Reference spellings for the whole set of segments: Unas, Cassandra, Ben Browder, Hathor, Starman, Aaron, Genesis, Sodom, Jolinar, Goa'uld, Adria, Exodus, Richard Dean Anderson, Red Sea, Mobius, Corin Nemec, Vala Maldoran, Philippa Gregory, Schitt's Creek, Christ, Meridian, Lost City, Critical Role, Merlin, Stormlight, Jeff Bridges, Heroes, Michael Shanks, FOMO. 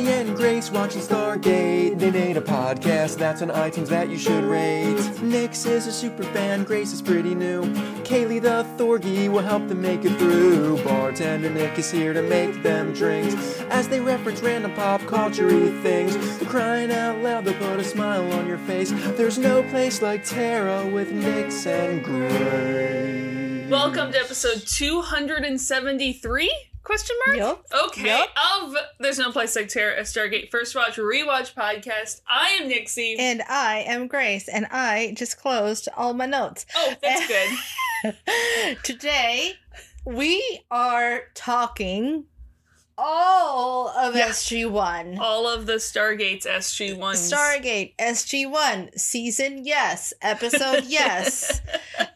Cassie and Grace watching Stargate. They made a podcast that's on iTunes that you should rate. Nix is a super fan, Grace is pretty new. Kaylee the Thorgy will help them make it through. Bartender Nick is here to make them drinks as they reference random pop culture-y things. They're crying out loud, they'll put a smile on your face. There's no place like Tara with Nix and Grace. Welcome to episode 273? Question mark? Yep. Okay. Yep. Of There's No Place Like Tara, a Stargate First Watch Rewatch podcast. I am Nixie. And I am Grace. And I just closed all my notes. Oh, that's good. Today, we are talking all of SG-1. All of the Stargate's SG-1s. Stargate SG-1. Season yes. Episode yes.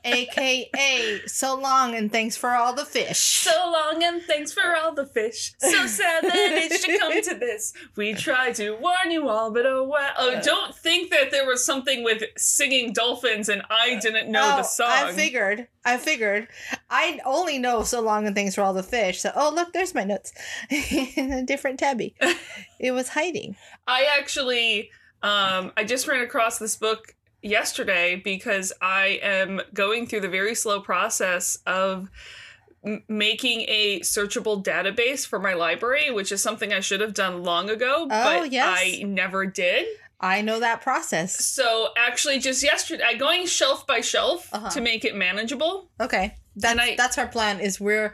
AKA so long and thanks for all the fish. So long and thanks for all the fish. So sad that it's to come to this. We tried to warn you all, but oh well. Oh, don't think that there was something with singing dolphins and I didn't know the song. I figured. I only know so long and thanks for all the fish. So, oh, look, there's my notes. In a different tabby. It was hiding. I actually, I just ran across this book yesterday because I am going through the very slow process of making a searchable database for my library, which is something I should have done long ago, but yes. I never did. I know that process. So actually just yesterday, I'm going shelf by shelf to make it manageable. Okay. That's our plan is we're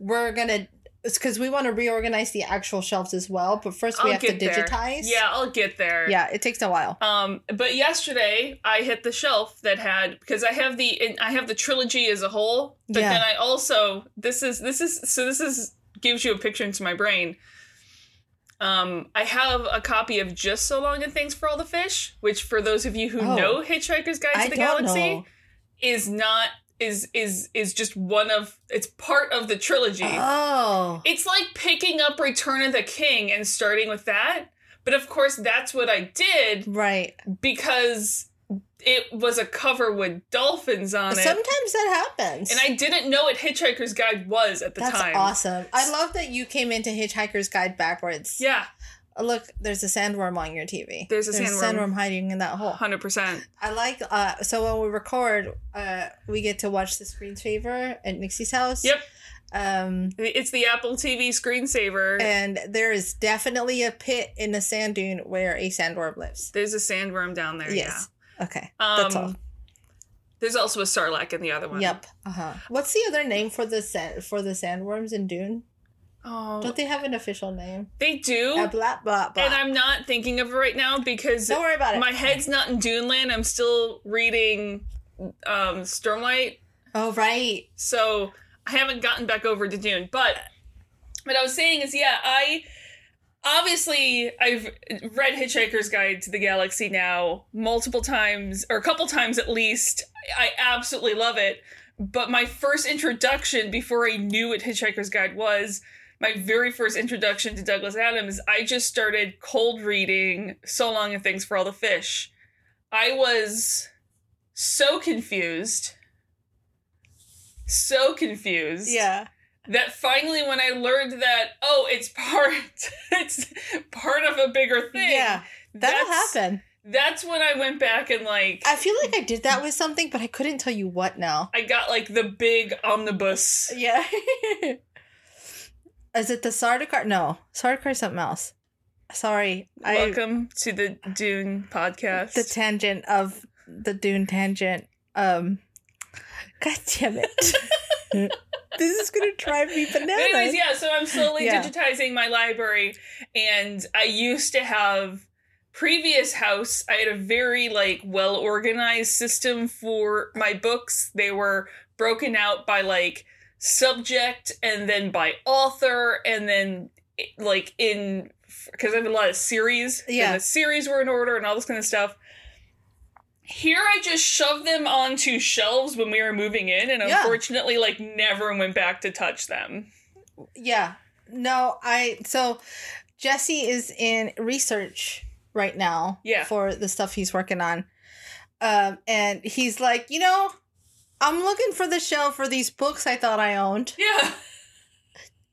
going to... It's because we want to reorganize the actual shelves as well, but first we have to digitize. Yeah, I'll get there. Yeah, it takes a while. But yesterday I hit the shelf that had because I have the trilogy as a whole, but then I also this gives you a picture into my brain. I have a copy of Just So Long and Thanks for All the Fish, which for those of you who know Hitchhiker's Guide to the Galaxy is not. Is just one of it's part of the trilogy. Oh, it's like picking up Return of the King and starting with that. But of course, that's what I did, right? Because it was a cover with dolphins on it. Sometimes that happens, and I didn't know what Hitchhiker's Guide was at the time. That's awesome. I love that you came into Hitchhiker's Guide backwards. Yeah. Look, there's a sandworm on your TV. There's a sandworm hiding in that hole. 100%. I like, so when we record, we get to watch the screensaver at Nixie's house. Yep. It's the Apple TV screensaver. And there is definitely a pit in the sand dune where a sandworm lives. There's a sandworm down there, yes. Yeah. Okay, that's all. There's also a sarlacc in the other one. Yep. What's the other name for the sandworms in Dune? Oh, don't they have an official name? They do. Blah, blah, blah. And I'm not thinking of it right now because don't worry about it. My head's not in Dune Land. I'm still reading Stormlight. Oh, right. So I haven't gotten back over to Dune. But what I was saying is, I've read Hitchhiker's Guide to the Galaxy now multiple times, or a couple times at least. I absolutely love it. But my first introduction before I knew what Hitchhiker's Guide was... My very first introduction to Douglas Adams, I just started cold reading So Long and Thanks for All the Fish. I was so confused. Yeah. That finally when I learned that, it's part of a bigger thing. Yeah, that'll happen. That's when I went back and like... I feel like I did that with something, but I couldn't tell you what now. I got like the big omnibus. Yeah. Is it the Sardaukar? No, Sardaukar is something else. Sorry. Welcome to the Dune podcast. The Dune tangent. God damn it. This is going to drive me bananas. But anyways, so I'm slowly digitizing my library. And I used to have previous house. I had a very well-organized system for my books. They were broken out by subject and then by author and then because I have a lot of series and the series were in order and all this kind of stuff. Here I just shoved them onto shelves when we were moving in and unfortunately never went back to touch them. So Jesse is in research right now for the stuff he's working on and he's like, I'm looking for the shelf for these books I thought I owned. Yeah.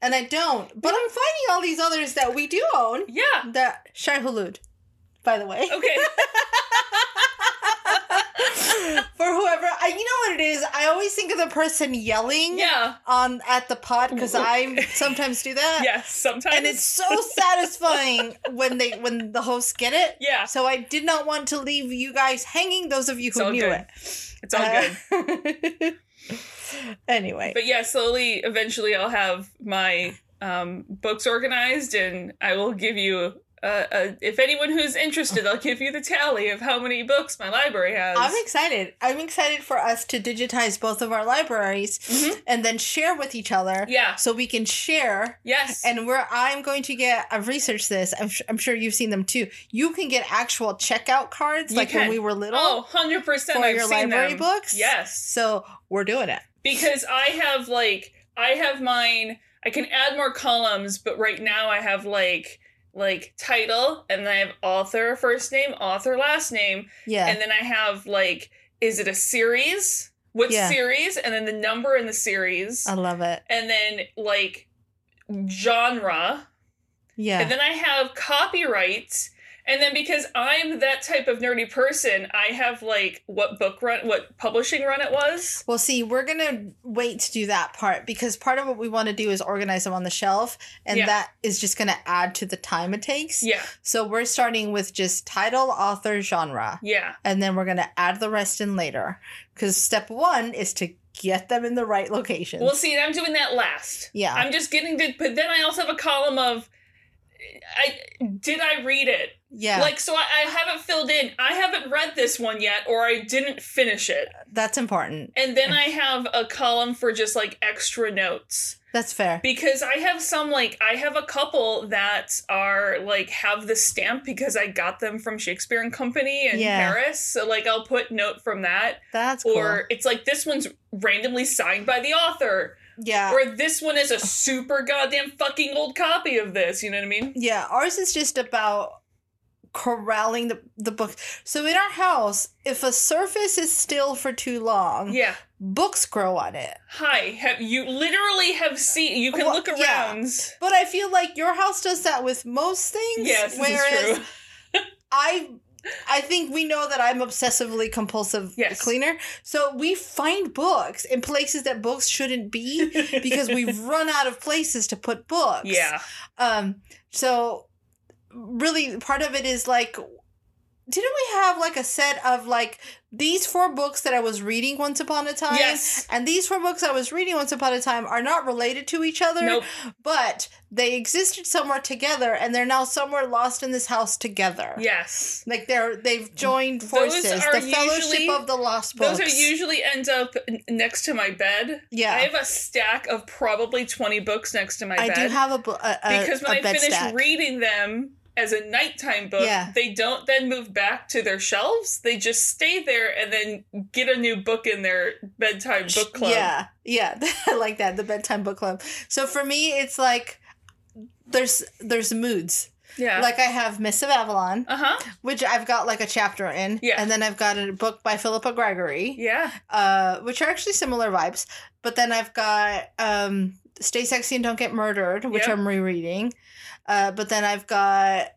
And I don't. But I'm finding all these others that we do own. Yeah. That Shai Hulud, by the way. Okay. For whoever, you know what it is? I always think of the person yelling at the pod, because I sometimes do that. Yes, sometimes. And it's so satisfying when the hosts get it. Yeah. So I did not want to leave you guys hanging, those of you who knew it. It's all good. Anyway. But yeah, slowly, eventually I'll have my books organized, and I will give you... if anyone who's interested, I'll give you the tally of how many books my library has. I'm excited. I'm excited for us to digitize both of our libraries and then share with each other. Yeah. So we can share. Yes. And I'm going to get, I've researched this. I'm sure you've seen them too. You can get actual checkout cards when we were little. Oh, 100%. For your library books. Yes. So we're doing it. Because I have mine. I can add more columns, but right now I have title, and then I have author, first name, author, last name. Yeah. And then I have, is it a series? What series? And then the number in the series. I love it. And then, genre. Yeah. And then I have copyright. And then because I'm that type of nerdy person, I have, what publishing run it was. Well, see, we're going to wait to do that part, because part of what we want to do is organize them on the shelf. And that is just going to add to the time it takes. Yeah. So we're starting with just title, author, genre. Yeah. And then we're going to add the rest in later, because step one is to get them in the right locations. Well, see, I'm doing that last. Yeah. I'm just getting to... But then I also have a column of... Did I read it? Yeah. So I haven't filled in. I haven't read this one yet, or I didn't finish it. That's important. And then I have a column for just extra notes. That's fair. Because I have some, I have a couple that are, have the stamp because I got them from Shakespeare and Company in Paris. So, I'll put note from that. That's cool. Or it's this one's randomly signed by the author. Yeah. Or this one is a super goddamn fucking old copy of this. You know what I mean? Yeah. Ours is just about corralling the book. So in our house, if a surface is still for too long, books grow on it. You can look around. Yeah. But I feel like your house does that with most things. Yes, whereas this is true. I think we know that I'm obsessively compulsive cleaner. So we find books in places that books shouldn't be because we've run out of places to put books. Yeah. So really part of it is didn't we have a set of these 4 books that I was reading once upon a time? Yes. And these 4 books I was reading once upon a time are not related to each other. Nope. But they existed somewhere together, and they're now somewhere lost in this house together. Yes. They've joined forces. The Fellowship of the Lost Books. Those are usually end up next to my bed. Yeah. I have a stack of probably 20 books next to my bed. I do have a because when I finish reading them... as a nighttime book, they don't then move back to their shelves. They just stay there and then get a new book in their bedtime book club. Yeah, yeah. I like that, the bedtime book club. So for me, it's there's moods. Yeah. I have Miss of Avalon, which I've got a chapter in. Yeah. And then I've got a book by Philippa Gregory. Yeah. Which are actually similar vibes. But then I've got Stay Sexy and Don't Get Murdered, which I'm rereading. But then I've got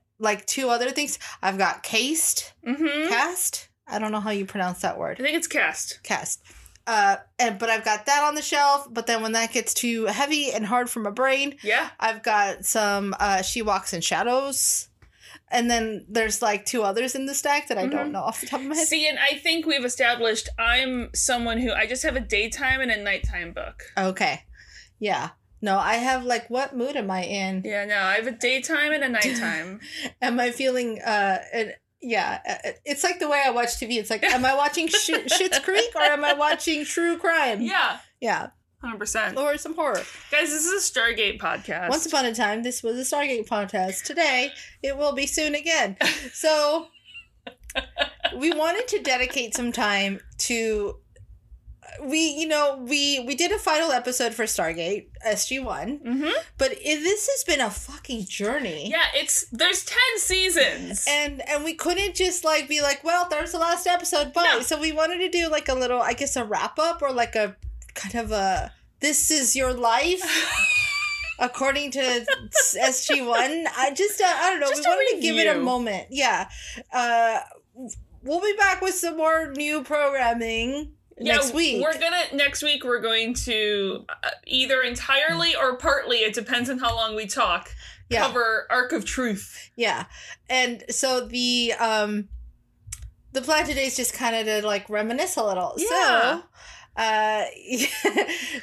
2 other things. I've got Cast. Mm-hmm. Cast? I don't know how you pronounce that word. I think it's Cast. Cast. But I've got that on the shelf. But then when that gets too heavy and hard for my brain, I've got some She Walks in Shadows. And then there's 2 others in the stack that I don't know off the top of my head. See, and I think we've established I'm someone who I just have a daytime and a nighttime book. Okay. Yeah. No, I have, what mood am I in? Yeah, no, I have a daytime and a nighttime. Am I feeling, it's the way I watch TV. It's am I watching Schitt's Creek or am I watching true crime? Yeah. Yeah. 100%. Or some horror. Guys, this is a Stargate podcast. Once upon a time, this was a Stargate podcast. Today, it will be soon again. So, we wanted to dedicate some time to... We did a final episode for Stargate SG-1, but this has been a fucking journey. Yeah, there's 10 seasons, and we couldn't just be well, there's the last episode, bye. No. So we wanted to do a little, I guess, a wrap up or a kind of a this is your life according to SG-1. I don't know. Just we wanted to give it a moment. Yeah. We'll be back with some more new programming. Next week we're going to either entirely or partly, it depends on how long we talk, cover Ark of Truth. Yeah. And so the plan today is just kind of to like reminisce a little. Yeah.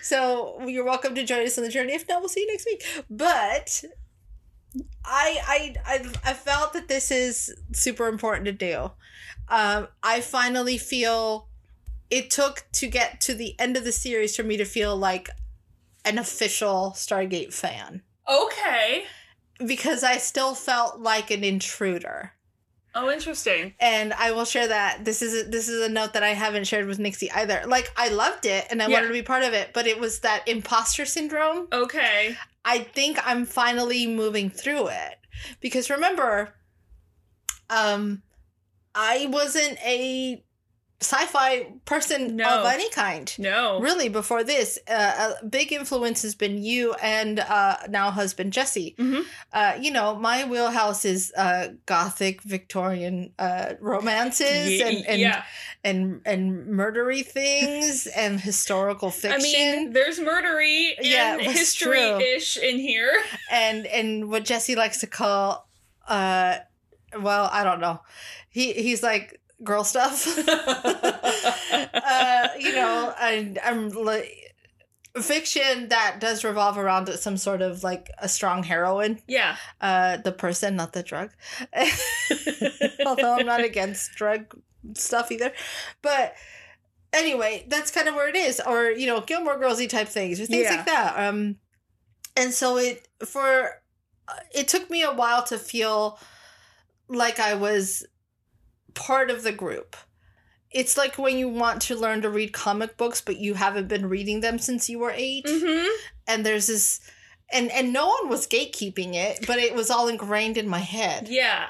So you're welcome to join us on the journey. If not, we'll see you next week. But I felt that this is super important to do. I finally feel... It took to get to the end of the series for me to feel like an official Stargate fan. Okay. Because I still felt like an intruder. Oh, interesting. And I will share that. This is a note that I haven't shared with Nixie either. Like, I loved it and I wanted to be part of it, but it was that imposter syndrome. Okay. I think I'm finally moving through it. Because remember, I wasn't a... sci-fi person of any kind. No. Really, before this, a big influence has been you and now husband Jesse. Mm-hmm. My wheelhouse is gothic Victorian romances and murdery things and historical fiction. I mean, there's murdery and history-ish in here. And what Jesse likes to call, I don't know. He's like... girl stuff. Fiction that does revolve around some sort of like a strong heroine. Yeah. The person, not the drug. Although I'm not against drug stuff either. But anyway, that's kind of where it is. Or, Gilmore Girls-y type things or things like that. And so it took me a while to feel like I was part of the group. It's like when you want to learn to read comic books but you haven't been reading them since you were 8. Mm-hmm. And there's this and no one was gatekeeping it, but it was all ingrained in my head. Yeah.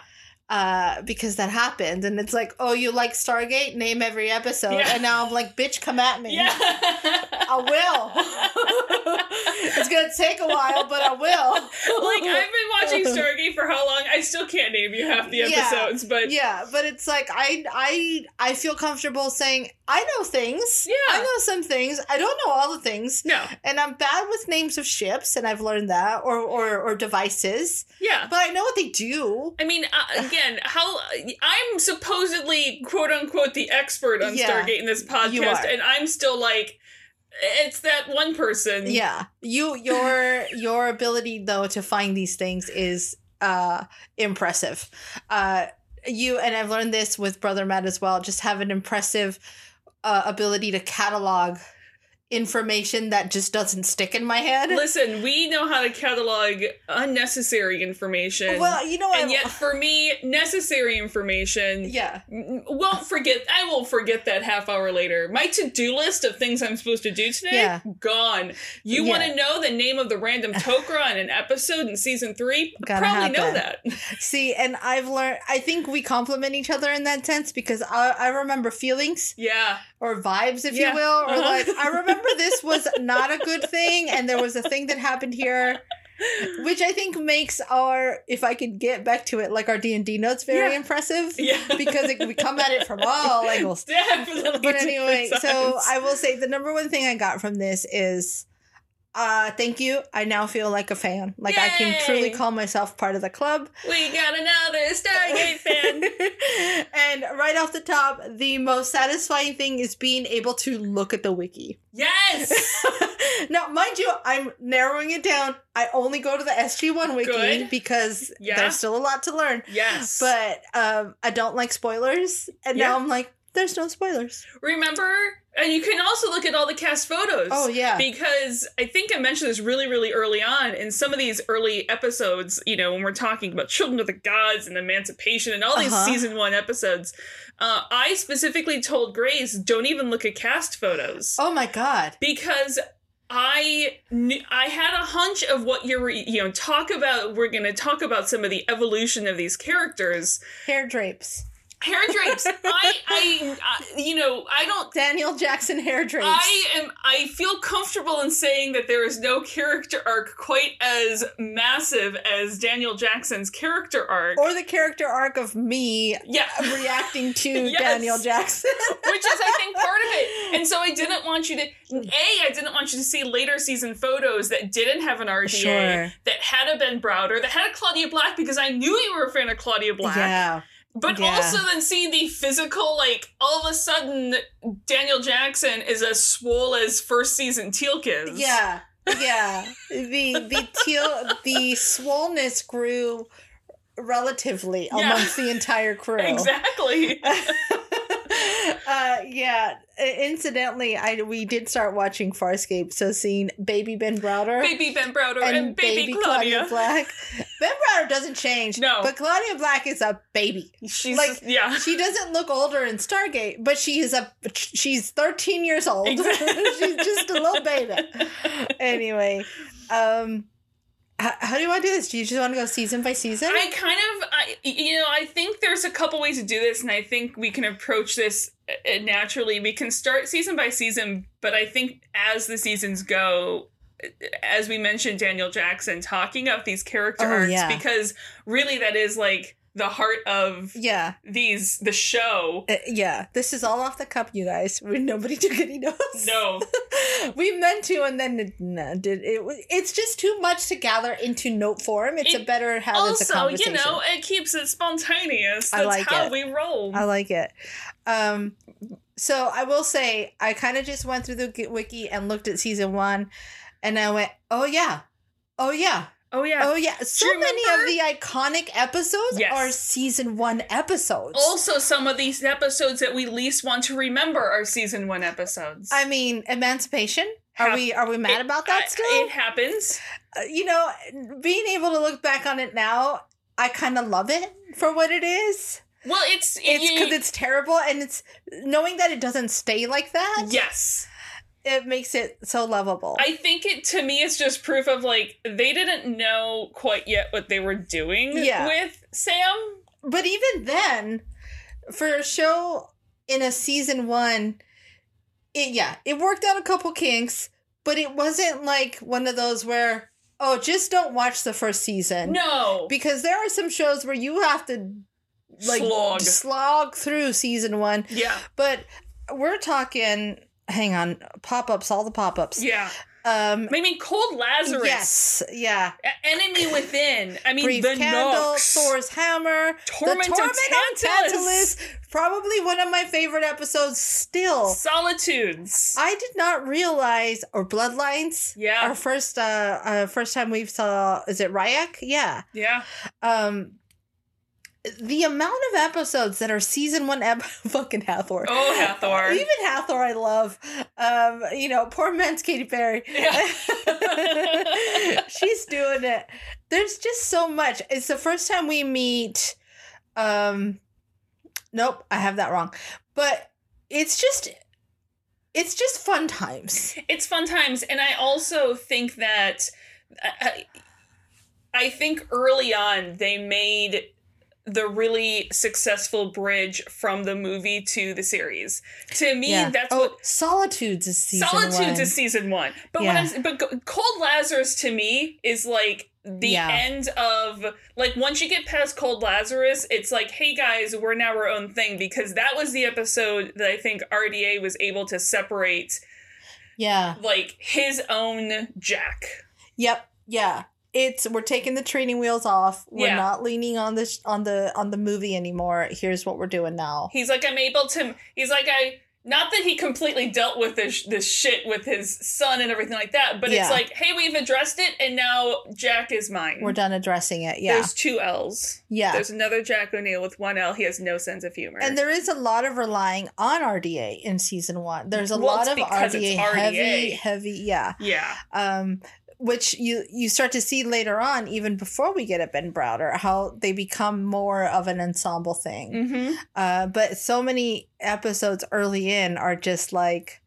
Because that happened, and it's like, oh, you like Stargate? Name every episode. Yeah. And now I'm like, bitch, come at me. Yeah. I will. It's gonna take a while, but I will. Like, I've been watching Stargate for how long? I still can't name you half the episodes, but yeah, but it's like I feel comfortable saying I know things. Yeah, I know some things. I don't know all the things. No, and I'm bad with names of ships, and I've learned that, or devices. Yeah, but I know what they do. I mean. Again, I'm supposedly, quote unquote, the expert on Stargate in this podcast, and I'm still like, it's that one person. Yeah, your ability though to find these things is impressive. You and I've learned this with Brother Matt as well. Just have an impressive ability to catalog information that just doesn't stick in my head. Listen, we know how to catalog unnecessary information. Well, and yet for me, necessary information. Yeah. I won't forget that half hour later. My to-do list of things I'm supposed to do today, gone. You want to know the name of the random Tok'ra in an episode in season 3? Know that. See, and I've learned, I think we complement each other in that sense because I remember feelings. Yeah. Or vibes, if you will. Or like, I remember this was not a good thing and there was a thing that happened here, which I think makes our, if I could get back to it, like our D&D notes very impressive. Yeah. Because we come at it from all angles. Definitely. But anyway, so I will say the number one thing I got from this is... thank you. I now feel like a fan. Like, yay! I can truly call myself part of the club. We got another Stargate fan. And right off the top, the most satisfying thing is being able to look at the wiki. Yes! Now, mind you, I'm narrowing it down. I only go to the SG-1 wiki because there's still a lot to learn. Yes. But I don't like spoilers. And now I'm like, there's no spoilers. Remember... And you can also look at all the cast photos. Oh, yeah. Because I think I mentioned this really, really early on in some of these early episodes, when we're talking about Children of the Gods and Emancipation and all these season 1 episodes. I specifically told Grace, don't even look at cast photos. Oh, my God. Because... I had a hunch of what you're, we're going to talk about some of the evolution of these characters. Hair drapes. Hair drapes. I don't... Daniel Jackson hair drapes. I feel comfortable in saying that there is no character arc quite as massive as Daniel Jackson's character arc. Or the character arc of me reacting to Daniel Jackson. Which is, I think, part of it. And so I didn't want you to... I didn't want you to see later season photos that didn't have an RGA, that had a Ben Browder, that had a Claudia Black, because I knew you were a fan of Claudia Black. Yeah. But also then seeing the physical, like, all of a sudden, Daniel Jackson is as swole as first season Teal'c is. Yeah, yeah. The swoleness grew relatively amongst the entire crew. Exactly. Incidentally, we did start watching Farscape, so seeing baby Ben Browder. And baby Claudia Black. Ben Browder doesn't change. No. But Claudia Black is a baby. She's like, she doesn't look older in Stargate, but she's 13 years old. Exactly. She's just a little baby. Anyway, how do you want to do this? Do you just want to go season by season? I think there's a couple ways to do this, and I think we can approach this naturally. We can start season by season, but I think as the seasons go, as we mentioned, Daniel Jackson talking about these character arcs, because really that is like the heart of the show. This is all off the cuff, you guys. Nobody took any notes. No. We meant to, and then it's just too much to gather into note form. It's a better habit. Also, conversation. It keeps it spontaneous. That's how we roll. I like it. So I will say, I kind of just went through the wiki and looked at season one, and I went, Oh, yeah. So many of the iconic episodes are season one episodes. Also, some of these episodes that we least want to remember are season one episodes. I mean, Emancipation. Are we mad about that still? It happens. Being able to look back on it now, I kind of love it for what it is. Well, it's because it's terrible, and it's knowing that it doesn't stay like that. Yes. It makes it so lovable. I think it's just proof of, like, they didn't know quite yet what they were doing with Sam. But even then, for a show in a season one, it worked out a couple kinks, but it wasn't like one of those where, just don't watch the first season. No. Because there are some shows where you have to, like, slog through season one. Yeah. But we're talking... Hang on, pop-ups, all the pop-ups. Yeah. I mean, Cold Lazarus. Yes, yeah. Enemy Within. I mean, Brief the Candle, Nox. Thor's Hammer. Torment of Tantalus. Probably one of my favorite episodes still. Solitudes. I did not realize, or Bloodlines. Yeah. Our first time we saw, is it Ryak? Yeah. Yeah. The amount of episodes that are season one fucking Hathor. Oh, Hathor. Even Hathor I love. Poor man's Katy Perry. Yeah. She's doing it. There's just so much. It's the first time we meet... Nope, I have that wrong. But it's just fun times. It's fun times. And I also think that... I think early on they made... the really successful bridge from the movie to the series. To me, that's what... Solitudes is season one. But but Cold Lazarus to me is like the end of... Like, once you get past Cold Lazarus, it's like, hey guys, we're now our own thing, because that was the episode that I think RDA was able to separate like his own Jack. Yep. Yeah. It's we're taking the training wheels off. We're not leaning on this on the movie anymore. Here's what we're doing now. He's like, I'm able to. He's like, I not that he completely dealt with this shit with his son and everything like that, but it's like, hey, we've addressed it, and now Jack is mine. We're done addressing it. Yeah, there's two L's. Yeah, there's another Jack O'Neill with one L. He has no sense of humor, and there is a lot of relying on RDA in season one. There's a lot of RDA heavy. Yeah. Which you start to see later on, even before we get at Ben Browder, how they become more of an ensemble thing. Mm-hmm. But so many episodes early in are just like,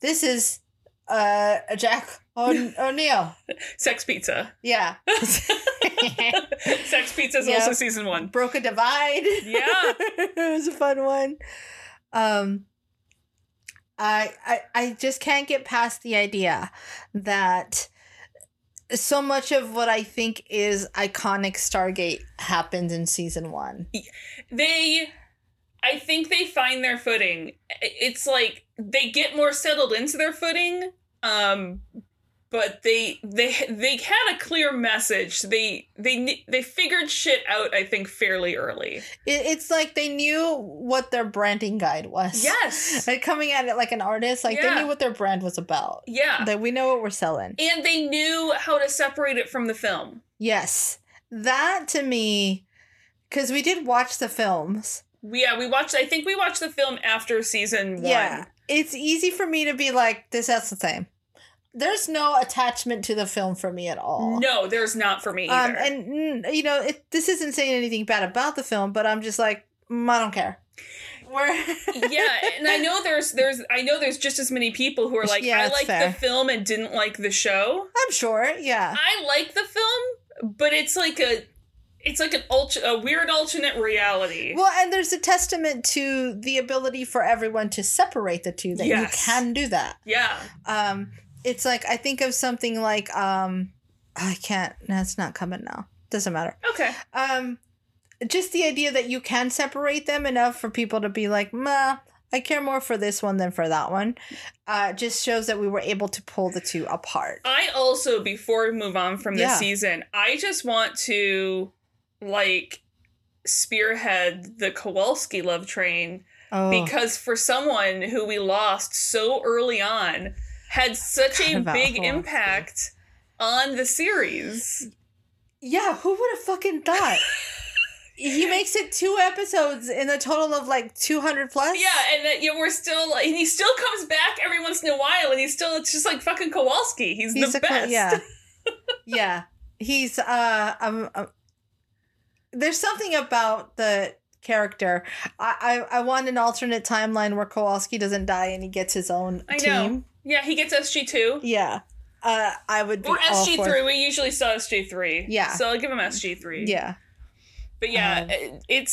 this is Jack O'Neill. Sex pizza. Yeah. Sex Pizza is also season one. Broke a Divide. Yeah. It was a fun one. I just can't get past the idea that so much of what I think is iconic Stargate happened in season one. I think they find their footing. It's like they get more settled into their footing, but they had a clear message. They figured shit out, I think, fairly early. It's like they knew what their branding guide was. Yes. Like coming at it like an artist, they knew what their brand was about. Yeah. That we know what we're selling. And they knew how to separate it from the film. Yes. That to me, because we did watch the films. Yeah, we watched the film after season one. Yeah, it's easy for me to be like, this sounds the same. There's no attachment to the film for me at all. No, there's not for me either. And, you know, this isn't saying anything bad about the film, but I'm just like, I don't care. Yeah, and I know there's just as many people who are like, yeah, I liked the film and didn't like the show. I'm sure, yeah. I like the film, but it's like a weird alternate reality. Well, and there's a testament to the ability for everyone to separate the two. That you can do that. Yeah. It's like, I think of something like, I can't, that's not coming now. Doesn't matter. Okay. Just the idea that you can separate them enough for people to be like, I care more for this one than for that one. Just shows that we were able to pull the two apart. I also, before we move on from this season, I just want to spearhead the Kowalski love train, because for someone who we lost so early on had such a big impact on the series. Yeah, who would have fucking thought? He makes it 2 episodes in a total of 200 plus. Yeah, and that we're still, and he still comes back every once in a while, and it's just like fucking Kowalski. He's the best. Yeah, yeah. He's there's something about the character. I want an alternate timeline where Kowalski doesn't die and he gets his own team. I know. Yeah, he gets SG-2. Yeah. I would be all for... Or SG-3. We usually saw SG-3. Yeah. So I'll give him SG-3. Yeah. But yeah, it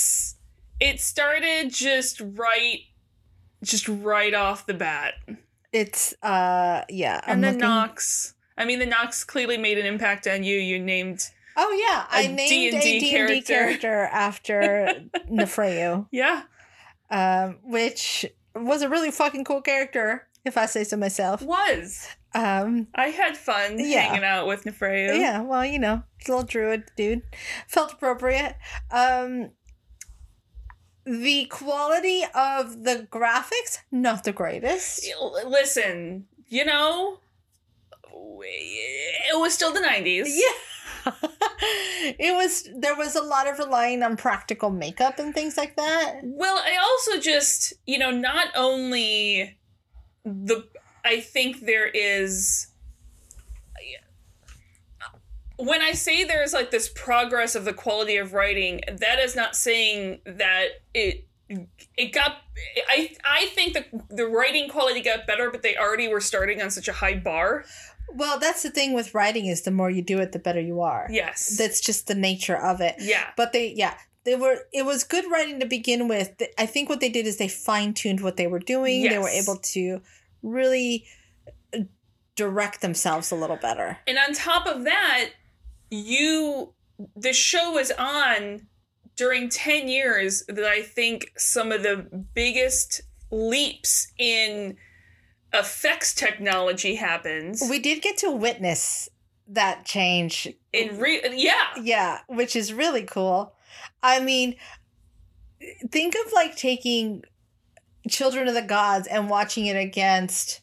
started just right off the bat. It's, And then Nox. I mean, the Nox clearly made an impact on you. You named... Oh, yeah. I named D&D a D&D character after Nefreu. Yeah. Which was a really fucking cool character, if I say so myself. Was. I had fun hanging out with Nefreu. Yeah, well, you know, little druid dude. Felt appropriate. The quality of the graphics, not the greatest. Listen, you know, it was still the 90s. Yeah. There was a lot of relying on practical makeup and things like that. Well, I also just, you know, not only I think there is, when I say there's this progress of the quality of writing, that is not saying that I think the writing quality got better, but they already were starting on such a high bar. Well, that's the thing with writing is the more you do it, the better you are. Yes. That's just the nature of it. Yeah. But it was good writing to begin with. I think what they did is they fine-tuned what they were doing. Yes. They were able to really direct themselves a little better. And on top of that, the show was on during 10 years that I think some of the biggest leaps in effects technology happens. We did get to witness that change in which is really cool. I mean, think of taking Children of the Gods and watching it against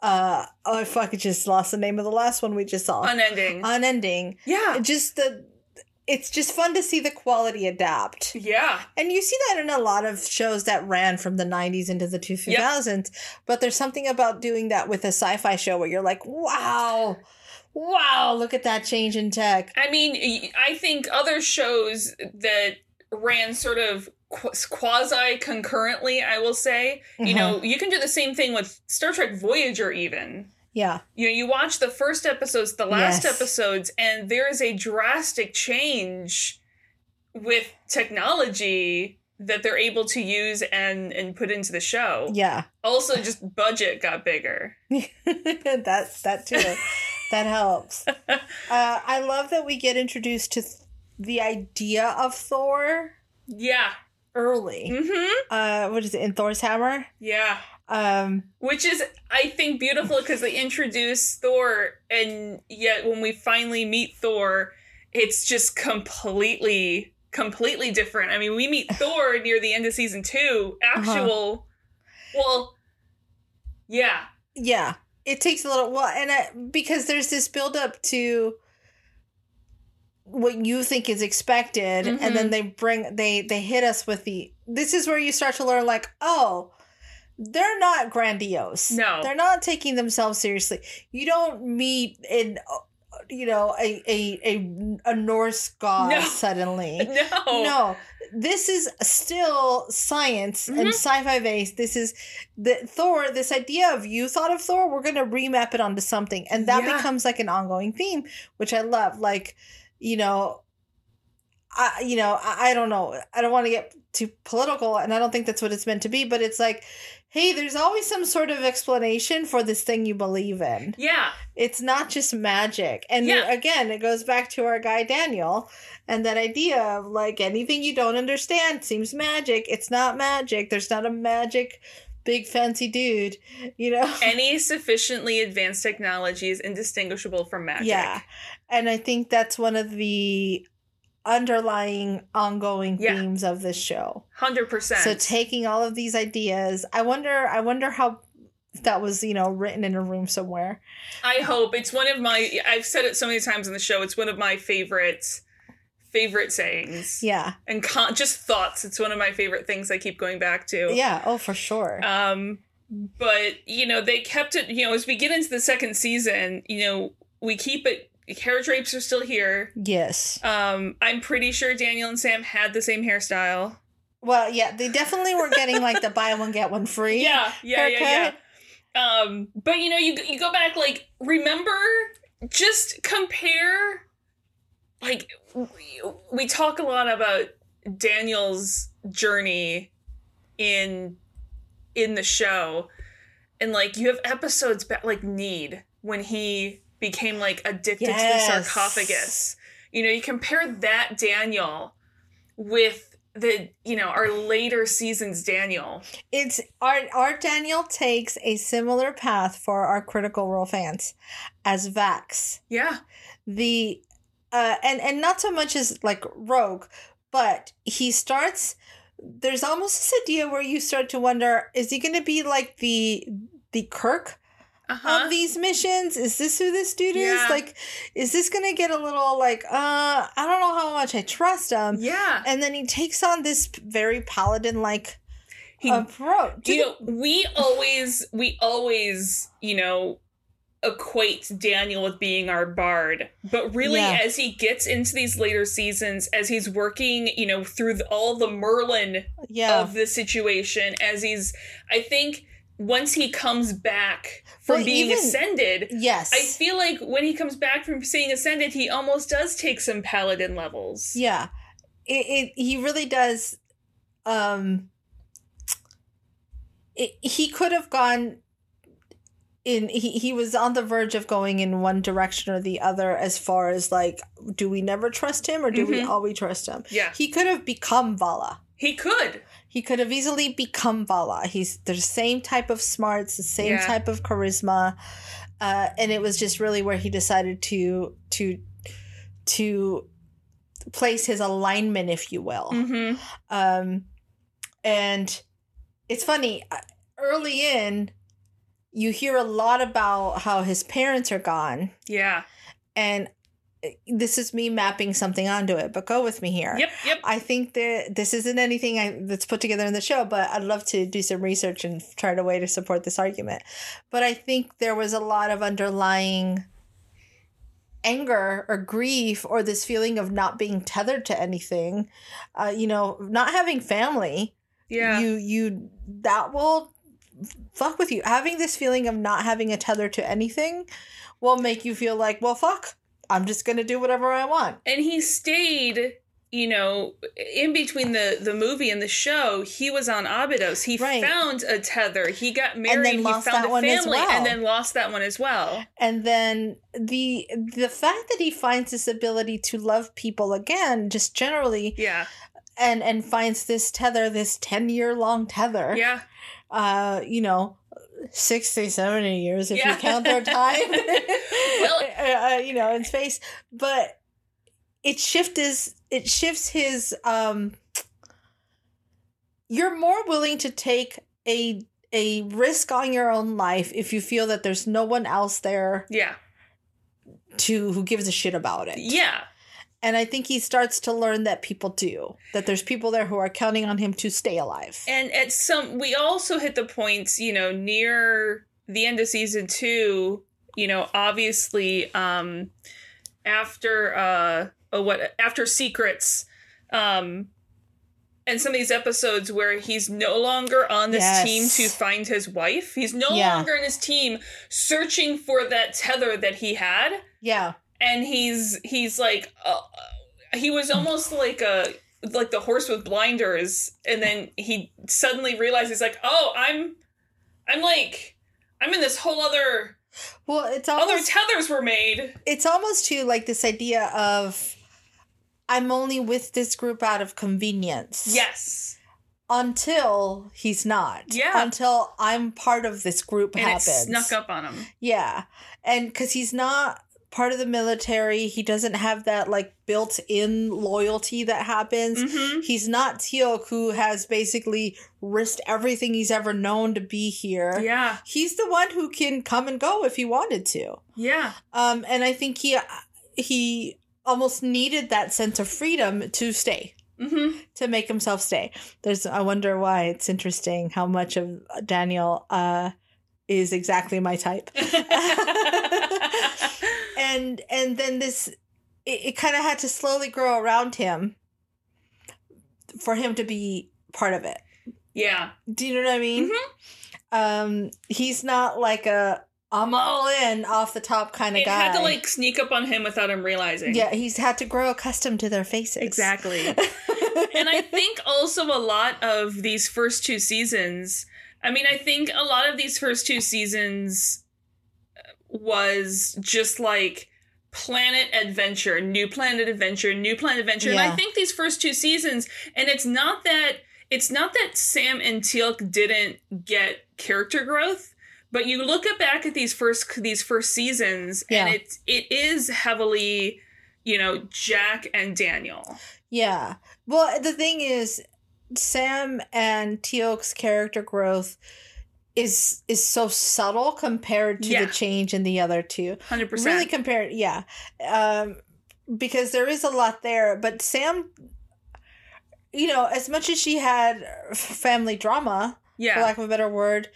I fucking just lost the name of the last one we just saw. Unending. Yeah, it's just fun to see the quality adapt. Yeah. And you see that in a lot of shows that ran from the 90s into the 2000s. Yep. But there's something about doing that with a sci-fi show where you're like, wow, look at that change in tech. I mean, I think other shows that ran sort of quasi-concurrently, I will say, you know, you can do the same thing with Star Trek Voyager even. Yeah. You know, you watch the first episodes, the last episodes, and there is a drastic change with technology that they're able to use and put into the show. Yeah. Also, just budget got bigger. that too. That helps. I love that we get introduced to the idea of Thor. Yeah. Early. Mm-hmm. What is it? In Thor's hammer? Yeah. Which is, I think, beautiful because they introduce Thor, and yet when we finally meet Thor, it's just completely different. I mean, we meet Thor near the end of season 2. Actual, well, yeah. Yeah. It takes a little while, and because there's this buildup to what you think is expected, mm-hmm. and then they hit us with this is where you start to learn, like, oh, they're not grandiose. No. They're not taking themselves seriously. You don't meet in, you know, a Norse god suddenly. No. This is still science and sci-fi based. This is Thor, this idea of you thought of Thor, we're going to remap it onto something. And that becomes like an ongoing theme, which I love. Like, you know, I don't know. I don't want to get too political, and I don't think that's what it's meant to be, but it's like, hey, there's always some sort of explanation for this thing you believe in. Yeah. It's not just magic. And again, it goes back to our guy Daniel and that idea of, like, anything you don't understand seems magic. It's not magic. There's not a magic big fancy dude, you know. Any sufficiently advanced technology is indistinguishable from magic. Yeah. And I think that's one of the underlying ongoing themes of this show. 100%. So taking all of these ideas, I wonder how that was, you know, written in a room somewhere. I hope it's one of my, I've said it so many times on the show, it's one of my favorite sayings. Yeah. And just thoughts. It's one of my favorite things I keep going back to. Yeah. Oh, for sure. But, you know, they kept it, you know, as we get into the second season, you know, we keep it, hair drapes are still here. Yes. I'm pretty sure Daniel and Sam had the same hairstyle. Well, yeah, they definitely were getting like the buy one, get one free. Yeah. But, you know, you go back, like, remember, just compare, like, we talk a lot about Daniel's journey in the show. And, like, you have episodes about, like, Need, when he became, like, addicted to the sarcophagus. You know, you compare that Daniel with the, you know, our later seasons Daniel. It's our Daniel takes a similar path for our Critical Role fans as Vax. Yeah. The and not so much as, like, Rogue, but he starts, there's almost this idea where you start to wonder, is he going to be like the Kirk of these missions? Is this who this dude is? Like, is this gonna get a little, like, I don't know how much I trust him. Yeah. And then he takes on this very paladin-like approach. You know, we always, you know, equate Daniel with being our bard. But really, as he gets into these later seasons, as he's working, you know, through all the Merlin of the situation, as he's, I think, once he comes back from ascended, I feel like when he comes back from being ascended, he almost does take some paladin levels. Yeah, he really does. He could have gone in. He was on the verge of going in one direction or the other, as far as, like, do we never trust him or do we always trust him? Yeah, he could have become Vala. He could have easily become Vala. He's the same type of smarts, the same type of charisma. And it was just really where he decided to place his alignment, if you will. Mm-hmm. And it's funny, early in, you hear a lot about how his parents are gone. Yeah. And this is me mapping something onto it, but go with me here. Yep. I think that this isn't anything that's put together in the show, but I'd love to do some research and try a way to support this argument. But I think there was a lot of underlying anger or grief or this feeling of not being tethered to anything, you know, not having family. Yeah. That will fuck with you. Having this feeling of not having a tether to anything will make you feel like, well, fuck, I'm just going to do whatever I want. And he stayed, you know, in between the movie and the show, he was on Abydos. He found a tether. He got married. He found a family, and then lost that one as well. And then the fact that he finds this ability to love people again, just generally. Yeah. And finds this tether, this 10-year long tether. Yeah. 60, 70 years if you count their time, well, in space. But it shifts his, you're more willing to take a risk on your own life if you feel that there's no one else there who gives a shit about it. Yeah. And I think he starts to learn that people do, that there's people there who are counting on him to stay alive. And we also hit the points, near the end of season 2, obviously, after Secrets, and some of these episodes where he's no longer on this team to find his wife. He's no longer in his team searching for that tether that he had. Yeah. And he's like, he was almost like the horse with blinders. And then he suddenly realizes, like, oh, I'm in this whole other. Well, it's almost, other tethers were made. It's almost too like this idea of, I'm only with this group out of convenience. Yes. Until he's not. Yeah. Until I'm part of this group and happens. It snuck up on him. Yeah, and because he's not part of the military, he doesn't have that built-in loyalty that happens. Mm-hmm. He's not Teal'c, who has basically risked everything he's ever known to be here. Yeah, he's the one who can come and go if he wanted to. Yeah, and I think he almost needed that sense of freedom to stay. Mm-hmm. To make himself stay. I wonder why it's interesting how much of Daniel is exactly my type. And then it kind of had to slowly grow around him for him to be part of it. Yeah. Do you know what I mean? Mm-hmm. He's not like I'm all in off the top kind of guy. It had to sneak up on him without him realizing. Yeah, he's had to grow accustomed to their faces. Exactly. And I think also a lot of these first two seasons, was just new planet adventure. Yeah. And I think these first two seasons, and it's not that Sam and Teal'c didn't get character growth, but you look back at these first seasons, and it is heavily, Jack and Daniel. Yeah. Well, the thing is, Sam and Teal'c's character growth is so subtle compared to the change in the other two. 100%. Really compared, yeah. Because there is a lot there. But Sam, as much as she had family drama, for lack of a better word,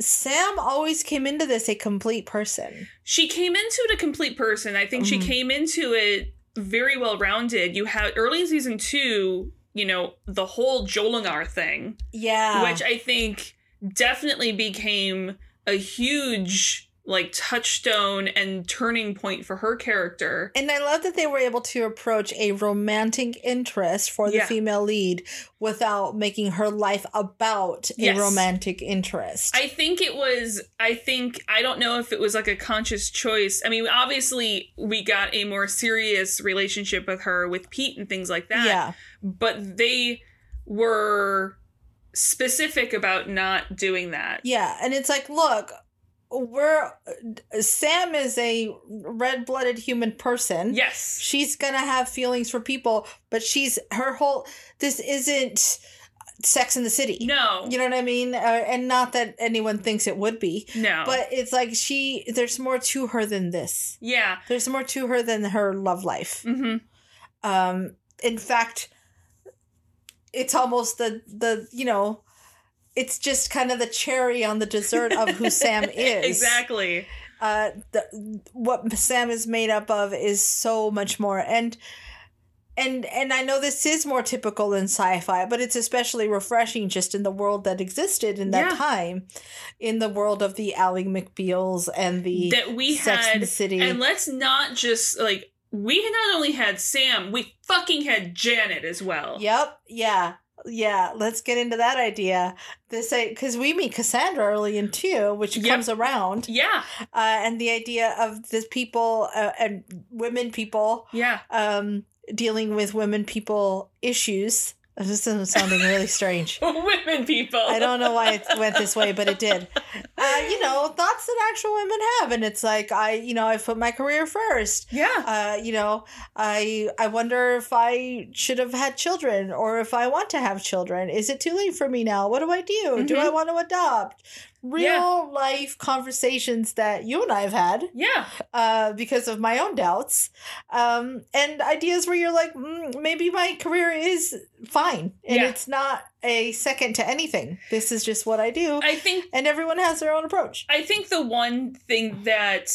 Sam always came into this a complete person. She came into it a complete person. I think she came into it very well-rounded. You had early season 2, the whole Jolinar thing. Yeah. Which I think definitely became a huge touchstone and turning point for her character. And I love that they were able to approach a romantic interest for the female lead without making her life about a romantic interest. I don't know if it was a conscious choice. I mean, obviously we got a more serious relationship with her, with Pete and things like that. Yeah. But they were specific about not doing that. Yeah, and it's look, Sam is a red-blooded human person. Yes. She's going to have feelings for people, but this isn't Sex in the City. No. You know what I mean? And not that anyone thinks it would be. No. But it's there's more to her than this. Yeah. There's more to her than her love life. Mm-hmm. In fact, it's almost the it's just kind of the cherry on the dessert of who Sam is. Exactly. What Sam is made up of is so much more. And And I know this is more typical in sci-fi, but it's especially refreshing just in the world that existed in that time, in the world of the Ally McBeals and the that we Sex had, and the City. And let's not just like we not only had Sam, we fucking had Janet as well. Yep. Yeah. Yeah, let's get into that idea. This, because we meet Cassandra early in 2, which comes around. Yeah, and the idea of the people and women people. Yeah, dealing with women people issues. This is sounding really strange. Women people. I don't know why it went this way, but it did. Thoughts that actual women have. And it's like, I put my career first. Yeah. I wonder if I should have had children or if I want to have children. Is it too late for me now? What do I do? Mm-hmm. Do I want to adopt? Real life conversations that you and I have had. Yeah. Because of my own doubts. And ideas where you're like, maybe my career is fine. And it's not a second to anything. This is just what I do. I think. And everyone has their own approach. I think the one thing that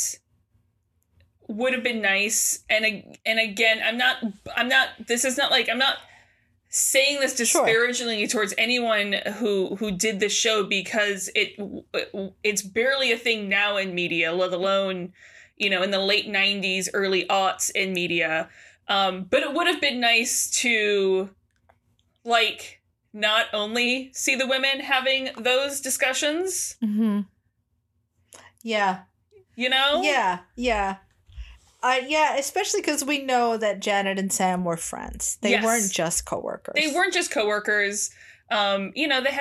would have been nice. And again, I'm not saying this disparagingly towards anyone who did this show, because it's barely a thing now in media, let alone, in the late 90s, early aughts in media. But it would have been nice to, not only see the women having those discussions. Mm-hmm. Yeah. Yeah, yeah. Especially because we know that Janet and Sam were friends. They weren't just coworkers. They had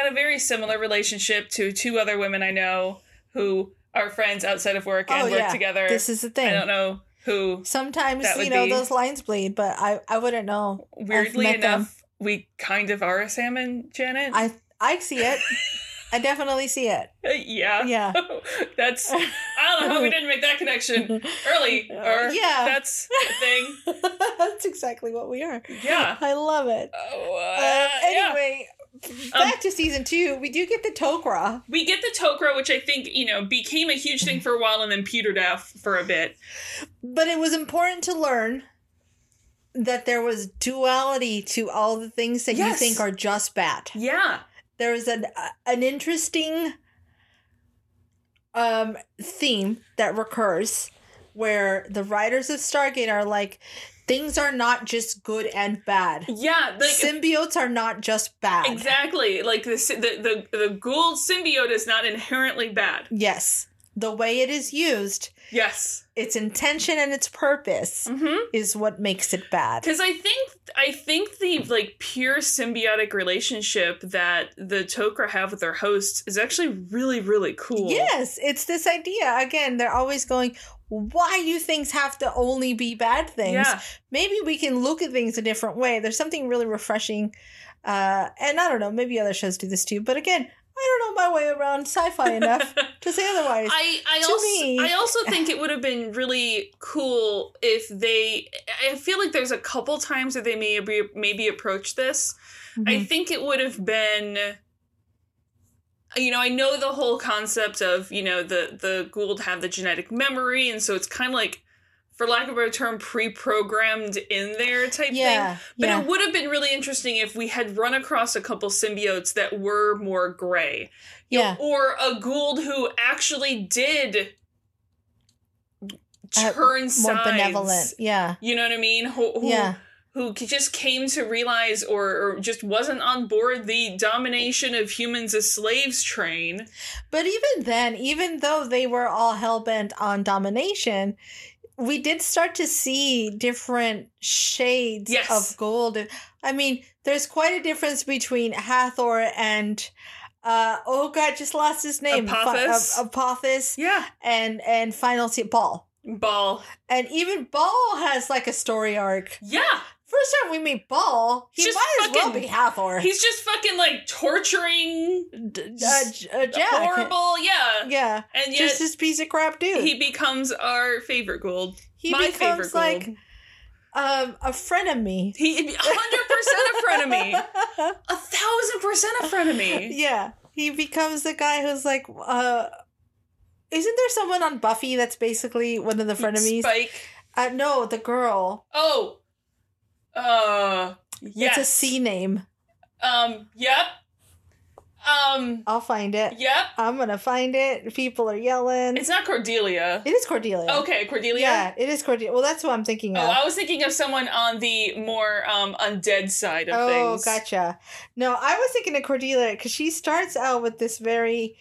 a very similar relationship to two other women I know who are friends outside of work and work together. This is the thing. I don't know who. Sometimes, those lines bleed, but I wouldn't know. Weirdly enough, we kind of are Sam and Janet. I see it. I definitely see it. Yeah. Yeah. That's, I don't know how we didn't make that connection early. Or that's a thing. That's exactly what we are. Yeah. I love it. Anyway, back to season 2, we do get the Tok'ra. We get the Tok'ra, which I think, became a huge thing for a while and then petered out for a bit. But it was important to learn that there was duality to all the things that you think are just bad. Yeah. There was an interesting theme that recurs where the writers of Stargate are like, things are not just good and bad. Yeah. Symbiotes are not just bad. Exactly. Like the Goa'uld symbiote is not inherently bad. Yes. The way it is used. Yes. Its intention and its purpose is what makes it bad. Because I think the pure symbiotic relationship that the Tok'ra have with their hosts is actually really, really cool. Yes. It's this idea. Again, they're always going, why do things have to only be bad things? Yeah. Maybe we can look at things a different way. There's something really refreshing. And I don't know, maybe other shows do this too. But again, I don't know my way around sci-fi enough to say otherwise. I also think it would have been really cool if they... I feel like there's a couple times that they maybe approach this. Mm-hmm. I think it would have been... I know the whole concept of, the Goa'uld have the genetic memory, and so it's kind of like, for lack of a better term, pre-programmed in there type thing. But it would have been really interesting if we had run across a couple symbiotes that were more gray. Yeah. Or a Goa'uld who actually did turn sides. More benevolent, yeah. You know what I mean? Who just came to realize or just wasn't on board the domination of humans as slaves train. But even then, even though they were all hell-bent on domination... We did start to see different shades of Goa'uld. I mean, there's quite a difference between Hathor and, just lost his name. Apophis. Apophis. Yeah. And final Baal. Baal. And even Baal has a story arc. Yeah. First time we meet Baal, he might as well be Hathor. He's just fucking torturing Jack. Horrible, yeah. Yeah. And yet, just this piece of crap dude. He becomes our favorite Goa'uld. He becomes a frenemy. He 100% a frenemy. 1,000% a frenemy. Yeah. He becomes the guy who's isn't there someone on Buffy that's basically one of the frenemies? Spike. No, the girl. Oh. Yes. It's a C name. Yep. I'll find it. Yep. I'm gonna find it. People are yelling. It's not Cordelia. It is Cordelia. Okay, Cordelia? Yeah, it is Cordelia. Well, that's what I'm thinking of. Oh, I was thinking of someone on the more undead side of things. Oh, gotcha. No, I was thinking of Cordelia because she starts out with this very...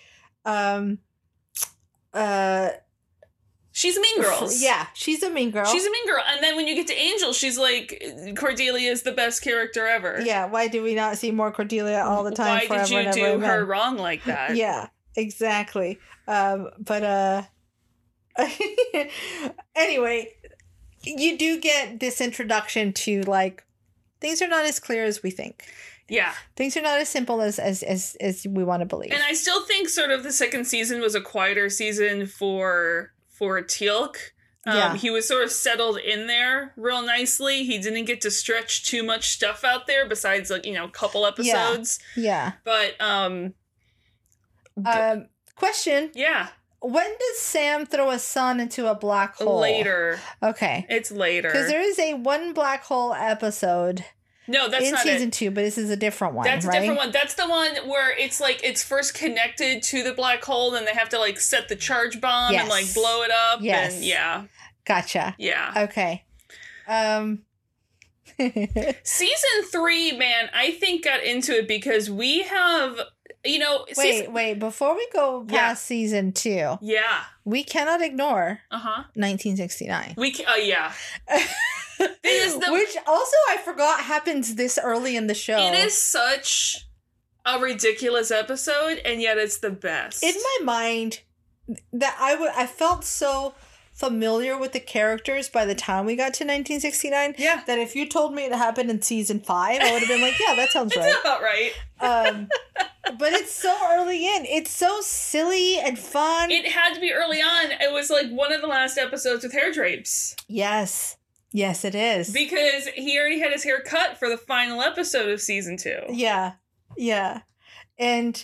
She's a mean girl. Yeah, she's a mean girl. She's a mean girl. And then when you get to Angel, she's like, Cordelia is the best character ever. Yeah, why do we not see more Cordelia all the time? Why did you do her wrong like that? Yeah, exactly. Anyway, you do get this introduction to, like, things are not as clear as we think. Yeah. Things are not as simple as we want to believe. And I still think sort of the second season was a quieter season for Teal'c. He was sort of settled in there real nicely. He didn't get to stretch too much stuff out there besides, like, you know, a couple episodes. Yeah. But, question. Yeah. When does Sam throw a sun into a black hole? Later. Okay. It's later. Because there is a one black hole episode. No, that's not it. In season 2, but this is a different one, That's a different one. That's the one where it's, like, it's first connected to the black hole, and they have to, like, set the charge bomb and, like, blow it up. Yes. And, yeah. Gotcha. Yeah. Okay. Season 3, man, I think got into it because we have... You know, wait, before we go past season 2, we cannot ignore 1969. We can, which also I forgot happens this early in the show. It is such a ridiculous episode, and yet it's the best. In my mind, that I felt so familiar with the characters by the time we got to 1969. Yeah, that if you told me it happened in season 5, I would have been like, yeah, that sounds right. It's about right. But it's so early in. It's so silly and fun. It had to be early on. It was like one of the last episodes with hair drapes. Yes. Yes, it is. Because he already had his hair cut for the final episode of season 2. Yeah. Yeah. And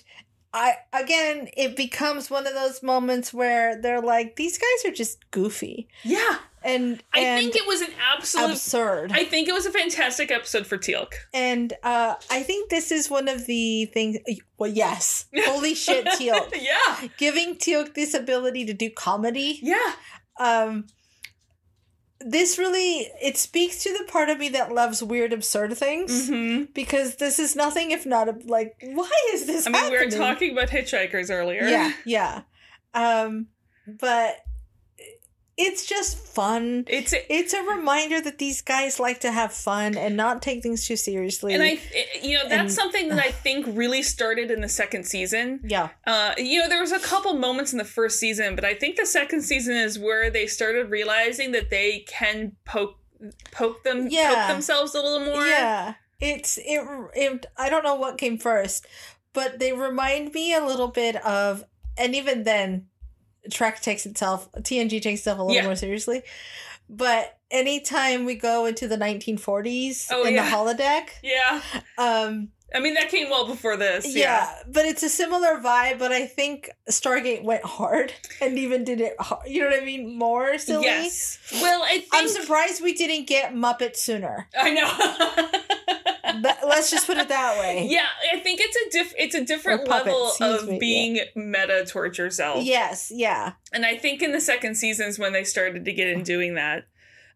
it becomes one of those moments where they're like, these guys are just goofy. Yeah. And I think it was an absolute... absurd. I think it was a fantastic episode for Teal'c. And I think this is one of the things... Well, yes. Holy shit, Teal'c. Yeah. Giving Teal'c this ability to do comedy. Yeah. This really... It speaks to the part of me that loves weird, absurd things. Mm-hmm. Because this is nothing if not... Like, why is this happening? We were talking about hitchhikers earlier. Yeah, yeah. But... It's just fun. It's a reminder that these guys like to have fun and not take things too seriously. And that's something that I think really started in the second season. Yeah. There was a couple moments in the first season, but I think the second season is where they started realizing that they can poke themselves a little more. Yeah. It I don't know what came first, but they remind me a little bit of, and even then, TNG takes itself a little more seriously. But anytime we go into the 1940s the holodeck. Yeah. That came well before this. Yeah, but it's a similar vibe, but I think Stargate went hard and even did it, you know what I mean, more silly. Yes. Well, I'm surprised we didn't get Muppet sooner. I know. Let's just put it that way. Yeah, I think it's a different level of being meta towards yourself. Yes, yeah. And I think in the second season is when they started to get in doing that.